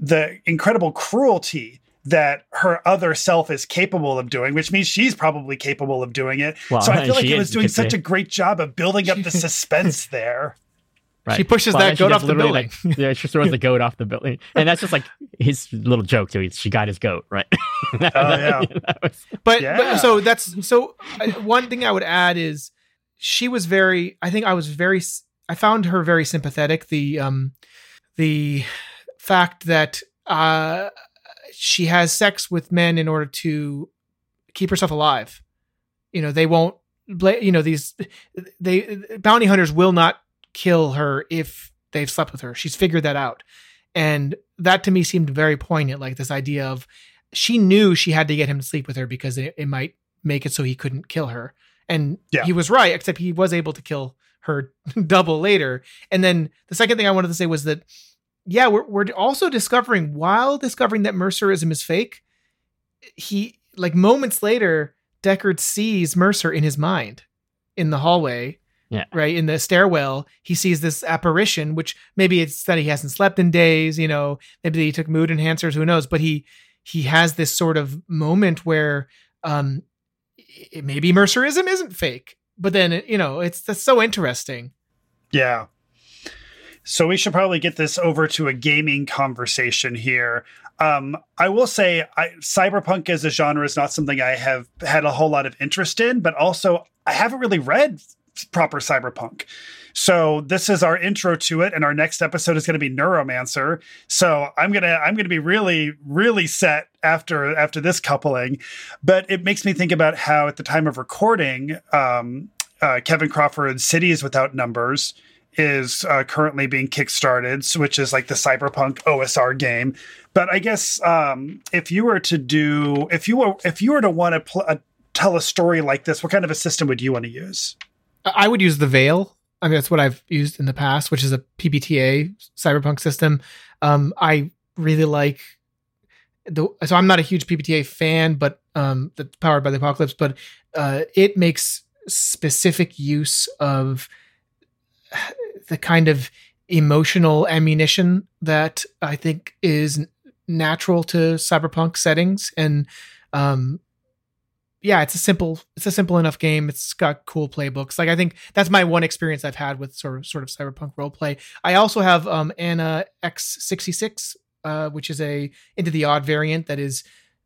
the incredible cruelty that her other self is capable of doing, which means she's probably capable of doing it. Well, so I feel like it was doing such a great job of building up the suspense there. Right. She pushes well, that goat off the building. Like, yeah, she throws the goat off the building. And that's just like his little joke too. She got his goat, right? that, oh, yeah. That, you know, that was, but, yeah. but so that's, so I, one thing I would add is she was very, I think I was very, I found her very sympathetic. The, um, the fact that uh, she has sex with men in order to keep herself alive. You know, they won't, you know, these, they, bounty hunters will not kill her if they've slept with her. She's figured that out. And that to me seemed very poignant, like this idea of she knew she had to get him to sleep with her because it, it might make it so he couldn't kill her. And yeah. he was right, except he was able to kill her double later. And then the second thing I wanted to say was that, yeah, we're, we're also discovering, while discovering that Mercerism is fake, he, like moments later, Deckard sees Mercer in his mind in the hallway. Yeah. Right. In the stairwell, he sees this apparition, which maybe it's that he hasn't slept in days, you know, maybe he took mood enhancers, who knows, but he, he has this sort of moment where um, it, maybe Mercerism isn't fake, but then, it, you know, it's, that's so interesting. Yeah. So we should probably get this over to a gaming conversation here. Um, I will say I, cyberpunk as a genre is not something I have had a whole lot of interest in, but also I haven't really read proper cyberpunk. So this is our intro to it, and our next episode is going to be Neuromancer. So I'm going to I'm going to be really really set after after this coupling, but it makes me think about how at the time of recording um uh Kevin Crawford's Cities Without Numbers is uh, currently being kickstarted, which is like the cyberpunk O S R game. But I guess um if you were to do if you were if you were to want to pl- uh, tell a story like this, what kind of a system would you want to use? I would use the Veil. I mean, that's what I've used in the past, which is a P B T A cyberpunk system. Um, I really like the, so I'm not a huge P B T A fan, but um, that's powered by the apocalypse, but uh, it makes specific use of the kind of emotional ammunition that I think is natural to cyberpunk settings. And, um, yeah, it's a simple, it's a simple enough game. It's got cool playbooks. Like I think that's my one experience I've had with sort of, sort of cyberpunk roleplay. I also have um, Anna X sixty-six, uh, which is a Into the Odd variant that is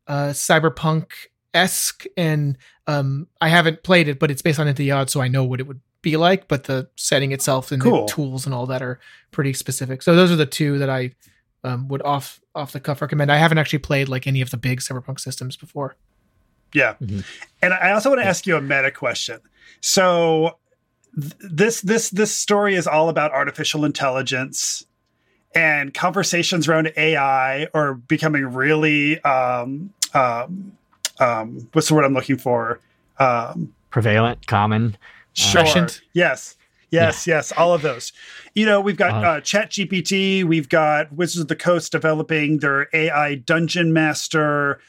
uh, cyberpunk-esque, and um, I haven't played it, but it's based on Into the Odd, so I know what it would be like. But the setting itself and cool. the tools and all that are pretty specific. So those are the two that I um, would off off the cuff recommend. I haven't actually played like any of the big cyberpunk systems before. Yeah. Mm-hmm. And I also want to ask you a meta question. So th- this this this story is all about artificial intelligence and conversations around A I are becoming really, um, um, um, what's the word I'm looking for? Um, Prevalent, common. Sure. Uh, yes. Yes, yes, all of those. You know, we've got uh, uh, Chat G P T. We've got Wizards of the Coast developing their A I Dungeon Master.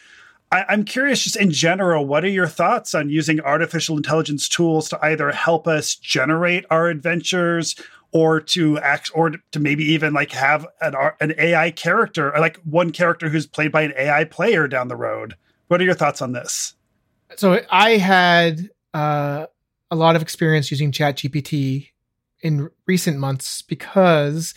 I'm curious, just in general, what are your thoughts on using artificial intelligence tools to either help us generate our adventures, or to act, or to maybe even like have an an A I character, or like one character who's played by an A I player down the road? What are your thoughts on this? So I had uh, a lot of experience using ChatGPT in recent months because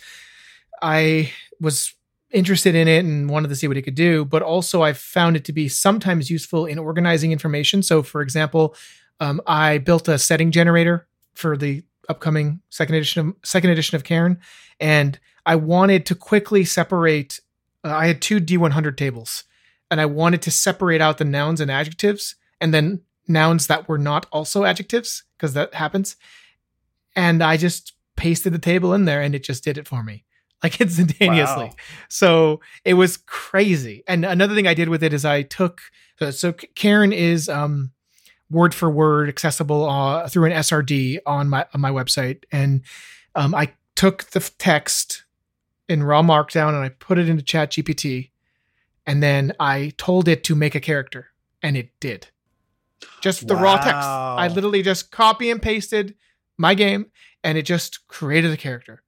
I was interested in it and wanted to see what it could do, but also I found it to be sometimes useful in organizing information. So for example, um, I built a setting generator for the upcoming second edition of second edition of Cairn. And I wanted to quickly separate, uh, I had two D one hundred tables, and I wanted to separate out the nouns and adjectives, and then nouns that were not also adjectives, because that happens. And I just pasted the table in there and it just did it for me. like instantaneously. Wow. So it was crazy. And another thing I did with it is I took, so, so Cairn is um, word for word accessible uh, through an S R D on my, on my website. And um, I took the text in raw markdown and I put it into Chat G P T. And then I told it to make a character and it did. Just the wow. raw text. I literally just copy and pasted my game and it just created a character.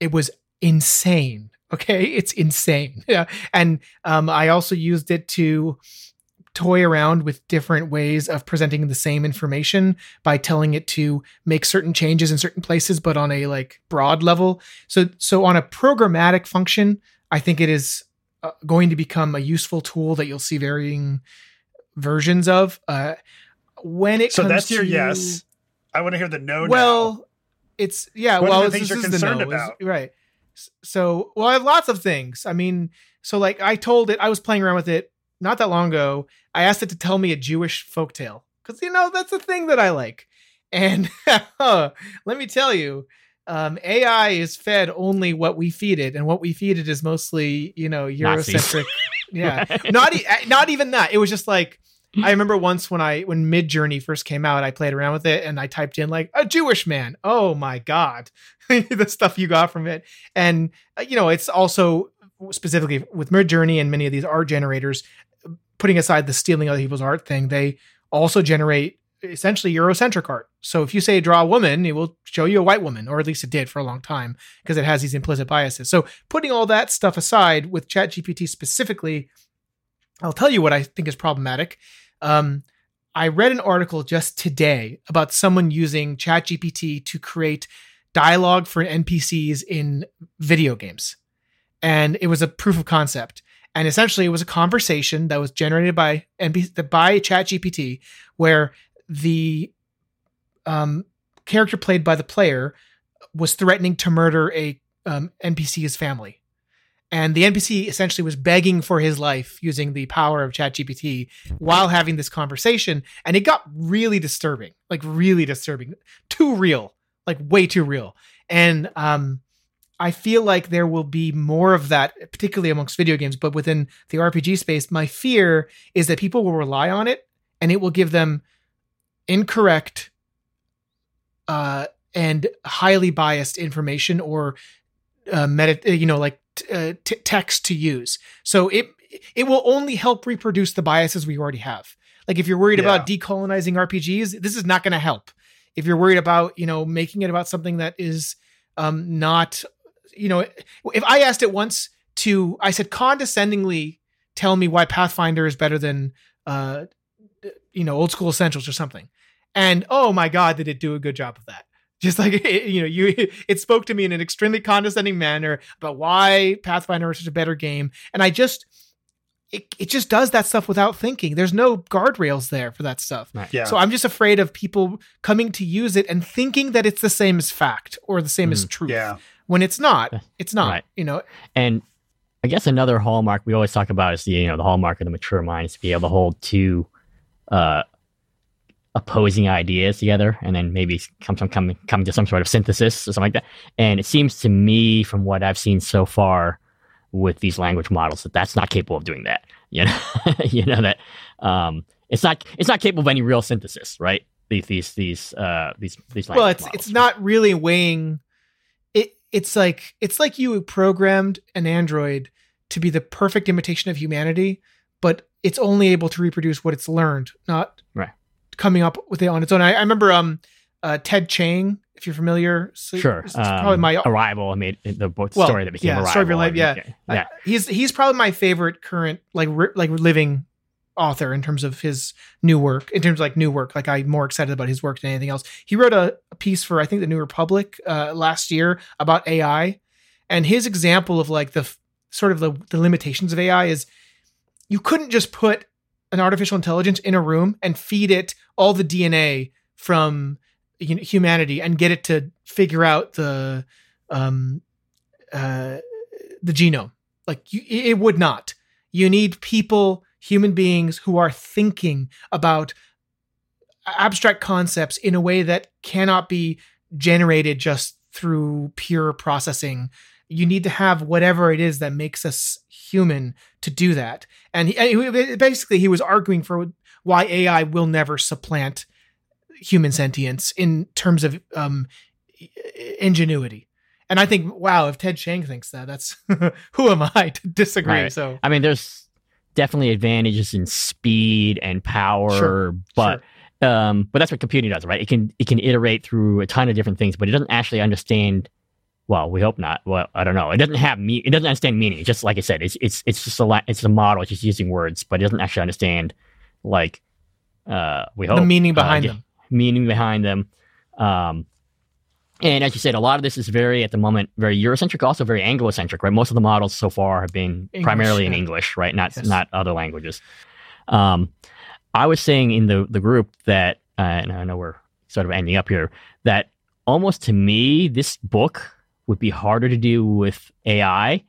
It was insane. Okay. It's insane. Yeah. And um, I also used it to toy around with different ways of presenting the same information by telling it to make certain changes in certain places, but on a like broad level. So, so on a programmatic function, I think it is uh, going to become a useful tool that you'll see varying versions of uh, when it so comes that's your to, yes. I want to hear the no. Well, now. it's yeah. What well, are the things this, you're this concerned no, about, is, right? So, well, I have lots of things. I mean, so like I told it, I was playing around with it not that long ago. I asked it to tell me a Jewish folktale because you know that's a thing that I like. And let me tell you, um, A I is fed only what we feed it, and what we feed it is mostly you know Eurocentric. Yeah, right. not e- not even that. It was just like. I remember once when I when Mid Journey first came out, I played around with it and I typed in like a Jewish man. Oh my God, the stuff you got from it. And you know, it's also specifically with Mid Journey and many of these art generators, putting aside the stealing other people's art thing, they also generate essentially Eurocentric art. So if you say draw a woman, it will show you a white woman, or at least it did for a long time because it has these implicit biases. So putting all that stuff aside with ChatGPT specifically, I'll tell you what I think is problematic. Um, I read an article just today about someone using ChatGPT to create dialogue for N P Cs in video games. And it was a proof of concept. And essentially it was a conversation that was generated by N P C, by ChatGPT, where the um, character played by the player was threatening to murder a um, N P C's family. And the N P C essentially was begging for his life using the power of ChatGPT while having this conversation. And it got really disturbing, like really disturbing, too real, like way too real. And um, I feel like there will be more of that, particularly amongst video games, but within the R P G space, my fear is that people will rely on it and it will give them incorrect uh, and highly biased information or uh, meta, you know, like, Uh, t- text to use. So it it will only help reproduce the biases we already have. Like if you're worried yeah. about decolonizing R P Gs, this is not going to help. If you're worried about, you know, making it about something that is um, not, you know, if I asked it once to, I said, condescendingly tell me why Pathfinder is better than, uh, you know, Old School Essentials or something. And oh my God, did it do a good job of that? Just like, it, you know, you it spoke to me in an extremely condescending manner about why Pathfinder is such a better game. And I just, it, it just does that stuff without thinking. There's no guardrails there for that stuff. Right. Yeah. So I'm just afraid of people coming to use it and thinking that it's the same as fact or the same mm, as truth. Yeah. When it's not, it's not, right. you know. And I guess another hallmark we always talk about is, the, you know, the hallmark of the mature mind is to be able to hold two, uh, opposing ideas together and then maybe come some come come to some sort of synthesis or something like that. And it seems to me from what I've seen so far with these language models that that's not capable of doing that. You know, you know that um, it's not it's not capable of any real synthesis, right? These these these uh, these these language well, it's models. It's not really weighing. It it's like it's like you programmed an android to be the perfect imitation of humanity, but it's only able to reproduce what it's learned, not right. coming up with it on its own. I, I remember um, uh, Ted Chiang, if you're familiar. So sure. It's probably um, my Arrival. I made the book well, story that became yeah, Arrival. Story of your life, yeah. yeah. I, yeah. He's he's probably my favorite current like re, like living author in terms of his new work. In terms of like new work, like I'm more excited about his work than anything else. He wrote a, a piece for I think the New Republic uh, last year about A I, and his example of like the sort of the, the limitations of A I is you couldn't just put an artificial intelligence in a room and feed it all the D N A from you know, humanity and get it to figure out the, um, uh, the genome. Like you, it would not, you need people, human beings who are thinking about abstract concepts in a way that cannot be generated just through pure processing, you need to have whatever it is that makes us human to do that. And, he, and he, basically he was arguing for why A I will never supplant human sentience in terms of um, ingenuity. And I think, wow, if Ted Chiang thinks that, that's who am I to disagree? Right. So I mean, there's definitely advantages in speed and power, sure, but sure. Um, but that's what computing does, right? It can it can iterate through a ton of different things, but it doesn't actually understand. Well, we hope not. Well, I don't know. It doesn't have me. It doesn't understand meaning. It's just like I said, it's it's it's just a la- it's a model. It's just using words, but it doesn't actually understand, like uh, we hope the meaning behind uh, them. Meaning behind them. Um, and as you said, a lot of this is very, at the moment, very Eurocentric, also very Anglocentric, right? Most of the models so far have been English, primarily in English, right? Not yes. not other languages. Um, I was saying in the, the group that, uh, and I know we're sort of ending up here, that almost to me, this book would be harder to do with A I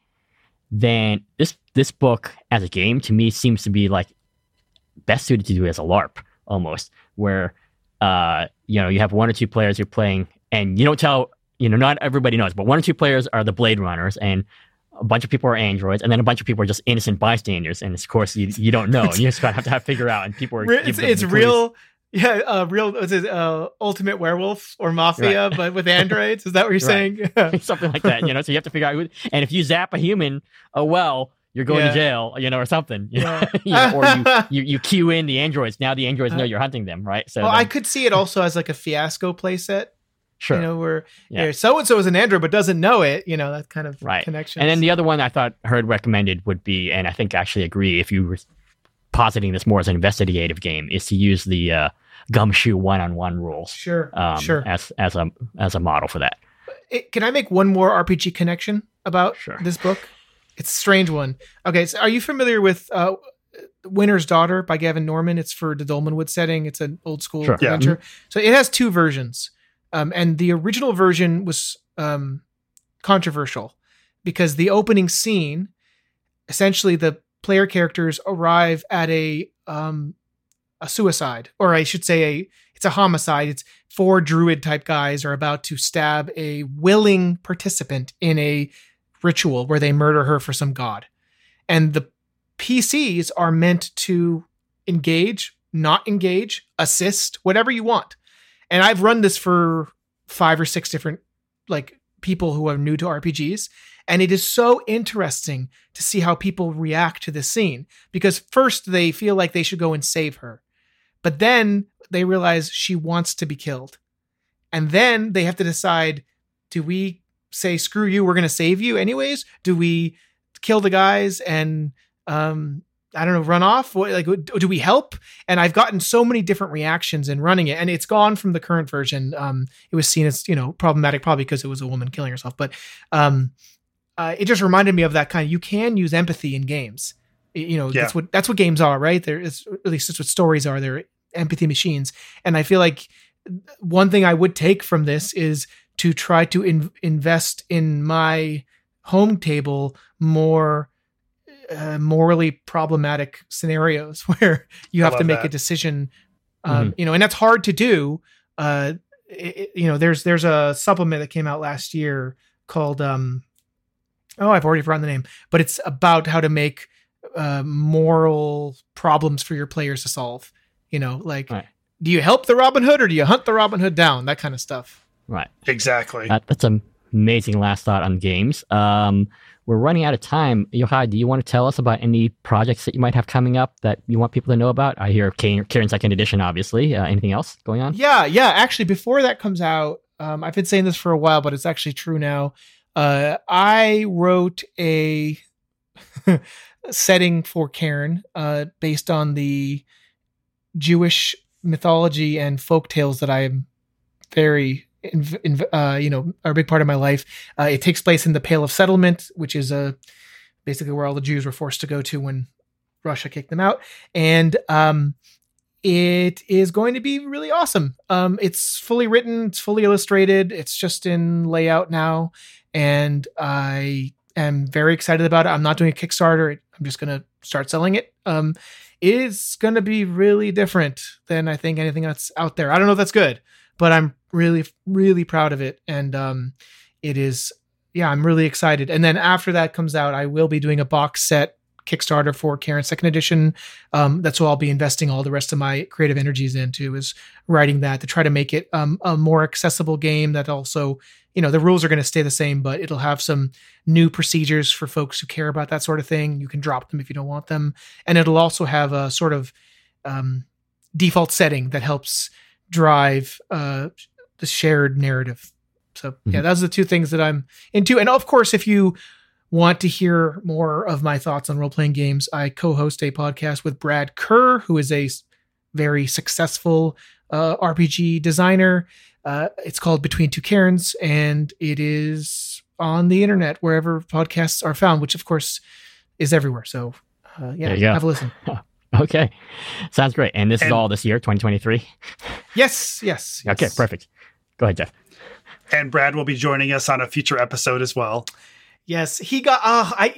than this this book as a game, to me, seems to be like best suited to do as a LARP, almost, where uh, you know, you have one or two players you're playing, and you don't tell, you know, not everybody knows, but one or two players are the Blade Runners, and a bunch of people are androids, and then a bunch of people are just innocent bystanders, and of course you you don't know, you just gotta have to have, figure out, and people are it's, it's real, yeah, uh, real was it uh, Ultimate Werewolf or Mafia, right. But with androids? Is that what you're saying? Something like that, you know. So you have to figure out who, and if you zap a human, oh well. You're going yeah. to jail, you know, or something. You yeah. know, you know, or you, you, you queue in the androids. Now the androids know you're hunting them, right? So well, then, I could see it also as like a fiasco playset. Sure. You know, where yeah. so-and-so is an android but doesn't know it, you know, that kind of right. connection. And then the other one I thought heard recommended would be, and I think I actually agree if you were positing this more as an investigative game, is to use the uh, gumshoe one-on-one rules. Sure, um, sure. As, as, a, as a model for that. It, can I make one more R P G connection about sure. this book? It's a strange one. Okay, so are you familiar with uh, Winter's Daughter by Gavin Norman? It's for the Dolmenwood setting. It's an old school sure. adventure. Yeah. Mm-hmm. So it has two versions. Um, and the original version was um, controversial because the opening scene, essentially the player characters arrive at a um, a suicide, or I should say a it's a homicide. It's four druid-type guys are about to stab a willing participant in a ritual where they murder her for some god. And the P Cs are meant to engage, not engage, assist, whatever you want. And I've run this for five or six different like people who are new to R P Gs. And it is so interesting to see how people react to this scene, because first they feel like they should go and save her, but then they realize she wants to be killed. And then they have to decide, do we say, screw you, we're going to save you anyways? Do we kill the guys and, um, I don't know, run off? Like, do we help? And I've gotten so many different reactions in running it, and it's gone from the current version. Um, it was seen as, you know, problematic, probably because it was a woman killing herself, but, um, uh, it just reminded me of that kind of, you can use empathy in games. You know, yeah. that's what, that's what games are, right? There is, at least that's what stories are. They're empathy machines. And I feel like one thing I would take from this is to try to in- invest in my home table more uh, morally problematic scenarios where you have to make that. a decision, um, mm-hmm. you know, and that's hard to do. Uh, it, you know, there's there's a supplement that came out last year called, um, oh, I've already forgotten the name, but it's about how to make uh, moral problems for your players to solve. You know, like, right. do you help the Robin Hood or do you hunt the Robin Hood down? That kind of stuff. Right. Exactly. Uh, that's an amazing last thought on games. Um, we're running out of time. Yochai, do you want to tell us about any projects that you might have coming up that you want people to know about? I hear Cairn, Cairn Second Edition, obviously. Uh, anything else going on? Yeah, yeah. Actually, before that comes out, um, I've been saying this for a while, but it's actually true now. Uh, I wrote a setting for Cairn uh, based on the Jewish mythology and folk tales that I'm very... In, in, uh, you know, are a big part of my life. Uh, it takes place in the Pale of Settlement, which is uh, basically where all the Jews were forced to go to when Russia kicked them out. And um, it is going to be really awesome. Um, it's fully written. It's fully illustrated. It's just in layout now. And I am very excited about it. I'm not doing a Kickstarter. I'm just going to start selling it. Um, it's going to be really different than I think anything that's out there. I don't know if that's good, but I'm really, really proud of it. And um, it is yeah, I'm really excited. And then after that comes out, I will be doing a box set Kickstarter for Cairn second edition. Um, that's what I'll be investing all the rest of my creative energies into, is writing that to try to make it um, a more accessible game that also, you know, the rules are going to stay the same, but it'll have some new procedures for folks who care about that sort of thing. You can drop them if you don't want them. And it'll also have a sort of um, default setting that helps drive uh, the shared narrative. So mm-hmm. yeah, those are the two things that I'm into. And of course, if you want to hear more of my thoughts on role-playing games, I co-host a podcast with Brad Kerr, who is a very successful uh, R P G designer. Uh, it's called Between Two Cairns, and it is on the internet, wherever podcasts are found, which of course is everywhere. So uh, yeah, have a listen. Okay. Sounds great. And this and, is all this year, twenty twenty-three? Yes, yes, yes. Okay, perfect. Go ahead, Jeff. And Brad will be joining us on a future episode as well. Yes, he got, uh, I,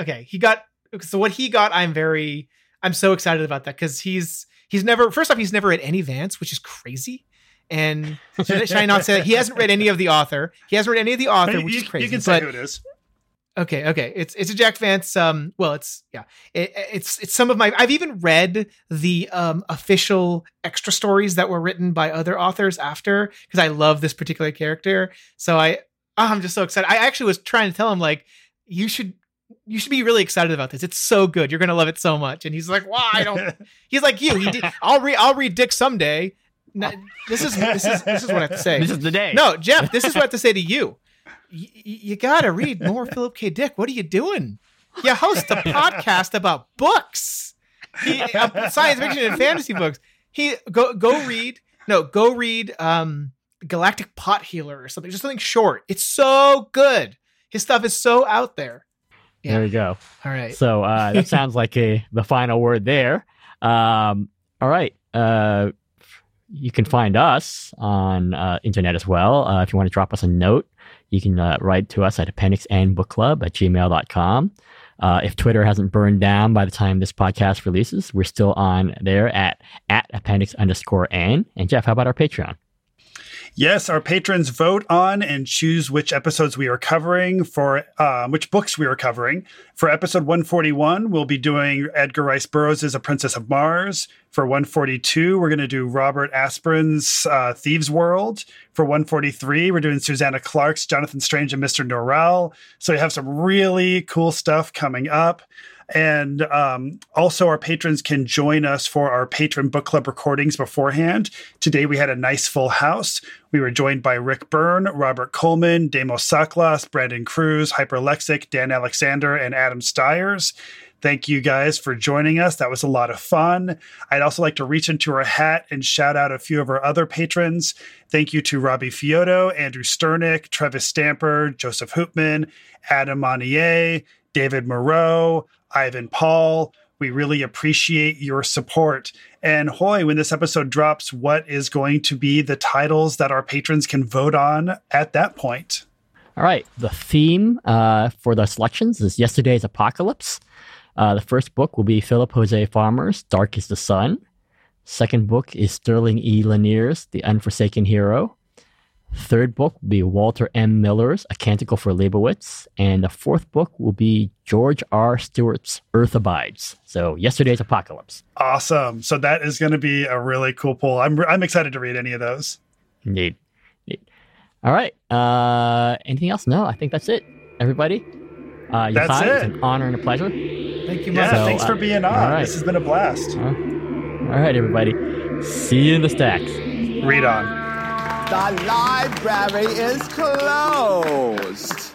okay, he got, so what he got, I'm very, I'm so excited about that, because he's, he's never, first off, he's never read any Vance, which is crazy, and should, should I not say that? He hasn't read any of the author, he hasn't read any of the author, which you, is crazy. You can say but, who it is. Okay, okay, it's, it's a Jack Vance, um, well, it's, yeah, it, it's, it's some of my, I've even read the um, official extra stories that were written by other authors after, because I love this particular character, so I, Oh, I'm just so excited. I actually was trying to tell him, like, you should you should be really excited about this. It's so good. You're going to love it so much. And he's like, why? I don't. He's like, you. He did, I'll read I'll read Dick someday. No, this is this is this is what I have to say. This is the day. No, Jeff, this is what I have to say to you. Y- you got to read more Philip K. Dick. What are you doing? You host a podcast about books, he, uh, science fiction and fantasy books. He go go read. No, go read. Um, Galactic Pot Healer or something, just something short. It's so good. His stuff is so out there. Yeah. There you go. All right. So uh, that sounds like a the final word there. Um, all right. Uh, you can find us on uh, internet as well. Uh, if you want to drop us a note, you can uh, write to us at appendix and book club at gmail dot com. Uh, if Twitter hasn't burned down by the time this podcast releases, we're still on there at, at appendix underscore n. And Jeff, how about our Patreon? Yes, our patrons vote on and choose which episodes we are covering, for um, which books we are covering. For episode one forty-one, we'll be doing Edgar Rice Burroughs' A Princess of Mars. For one forty-two, we're going to do Robert Asprin's uh, Thieves' World. For one forty-three, we're doing Susanna Clark's Jonathan Strange and Mister Norrell. So we have some really cool stuff coming up. And um, also our patrons can join us for our patron book club recordings beforehand. Today we had a nice full house. We were joined by Rick Byrne, Robert Coleman, Deimos Saklas, Brandon Cruz, Hyperlexic, Dan Alexander, and Adam Stiers. Thank you guys for joining us. That was a lot of fun. I'd also like to reach into our hat and shout out a few of our other patrons. Thank you to Robbie Fiodo, Andrew Sternick, Travis Stamper, Joseph Hoopman, Adam Monnier, David Moreau, Ivan Paul. We really appreciate your support. And Hoy, when this episode drops, what is going to be the titles that our patrons can vote on at that point? All right. The theme uh, for the selections is Yesterday's Apocalypse. Uh, the first book will be Philip Jose Farmer's Dark is the Sun. Second book is Sterling E. Lanier's The Unforsaken Hero. Third book will be Walter M. Miller's A Canticle for Leibowitz. And the fourth book will be George R. Stewart's Earth Abides. So Yesterday's Apocalypse. Awesome. So that is going to be a really cool poll. I'm I'm excited to read any of those. Indeed. Indeed. All right. Uh, anything else? No, I think that's it, everybody. Uh, that's it. It's an honor and a pleasure. Thank you, Mike. Yeah, so, thanks uh, for being on. Right. This has been a blast. Uh, all right, everybody. See you in the stacks. Read on. The library is closed.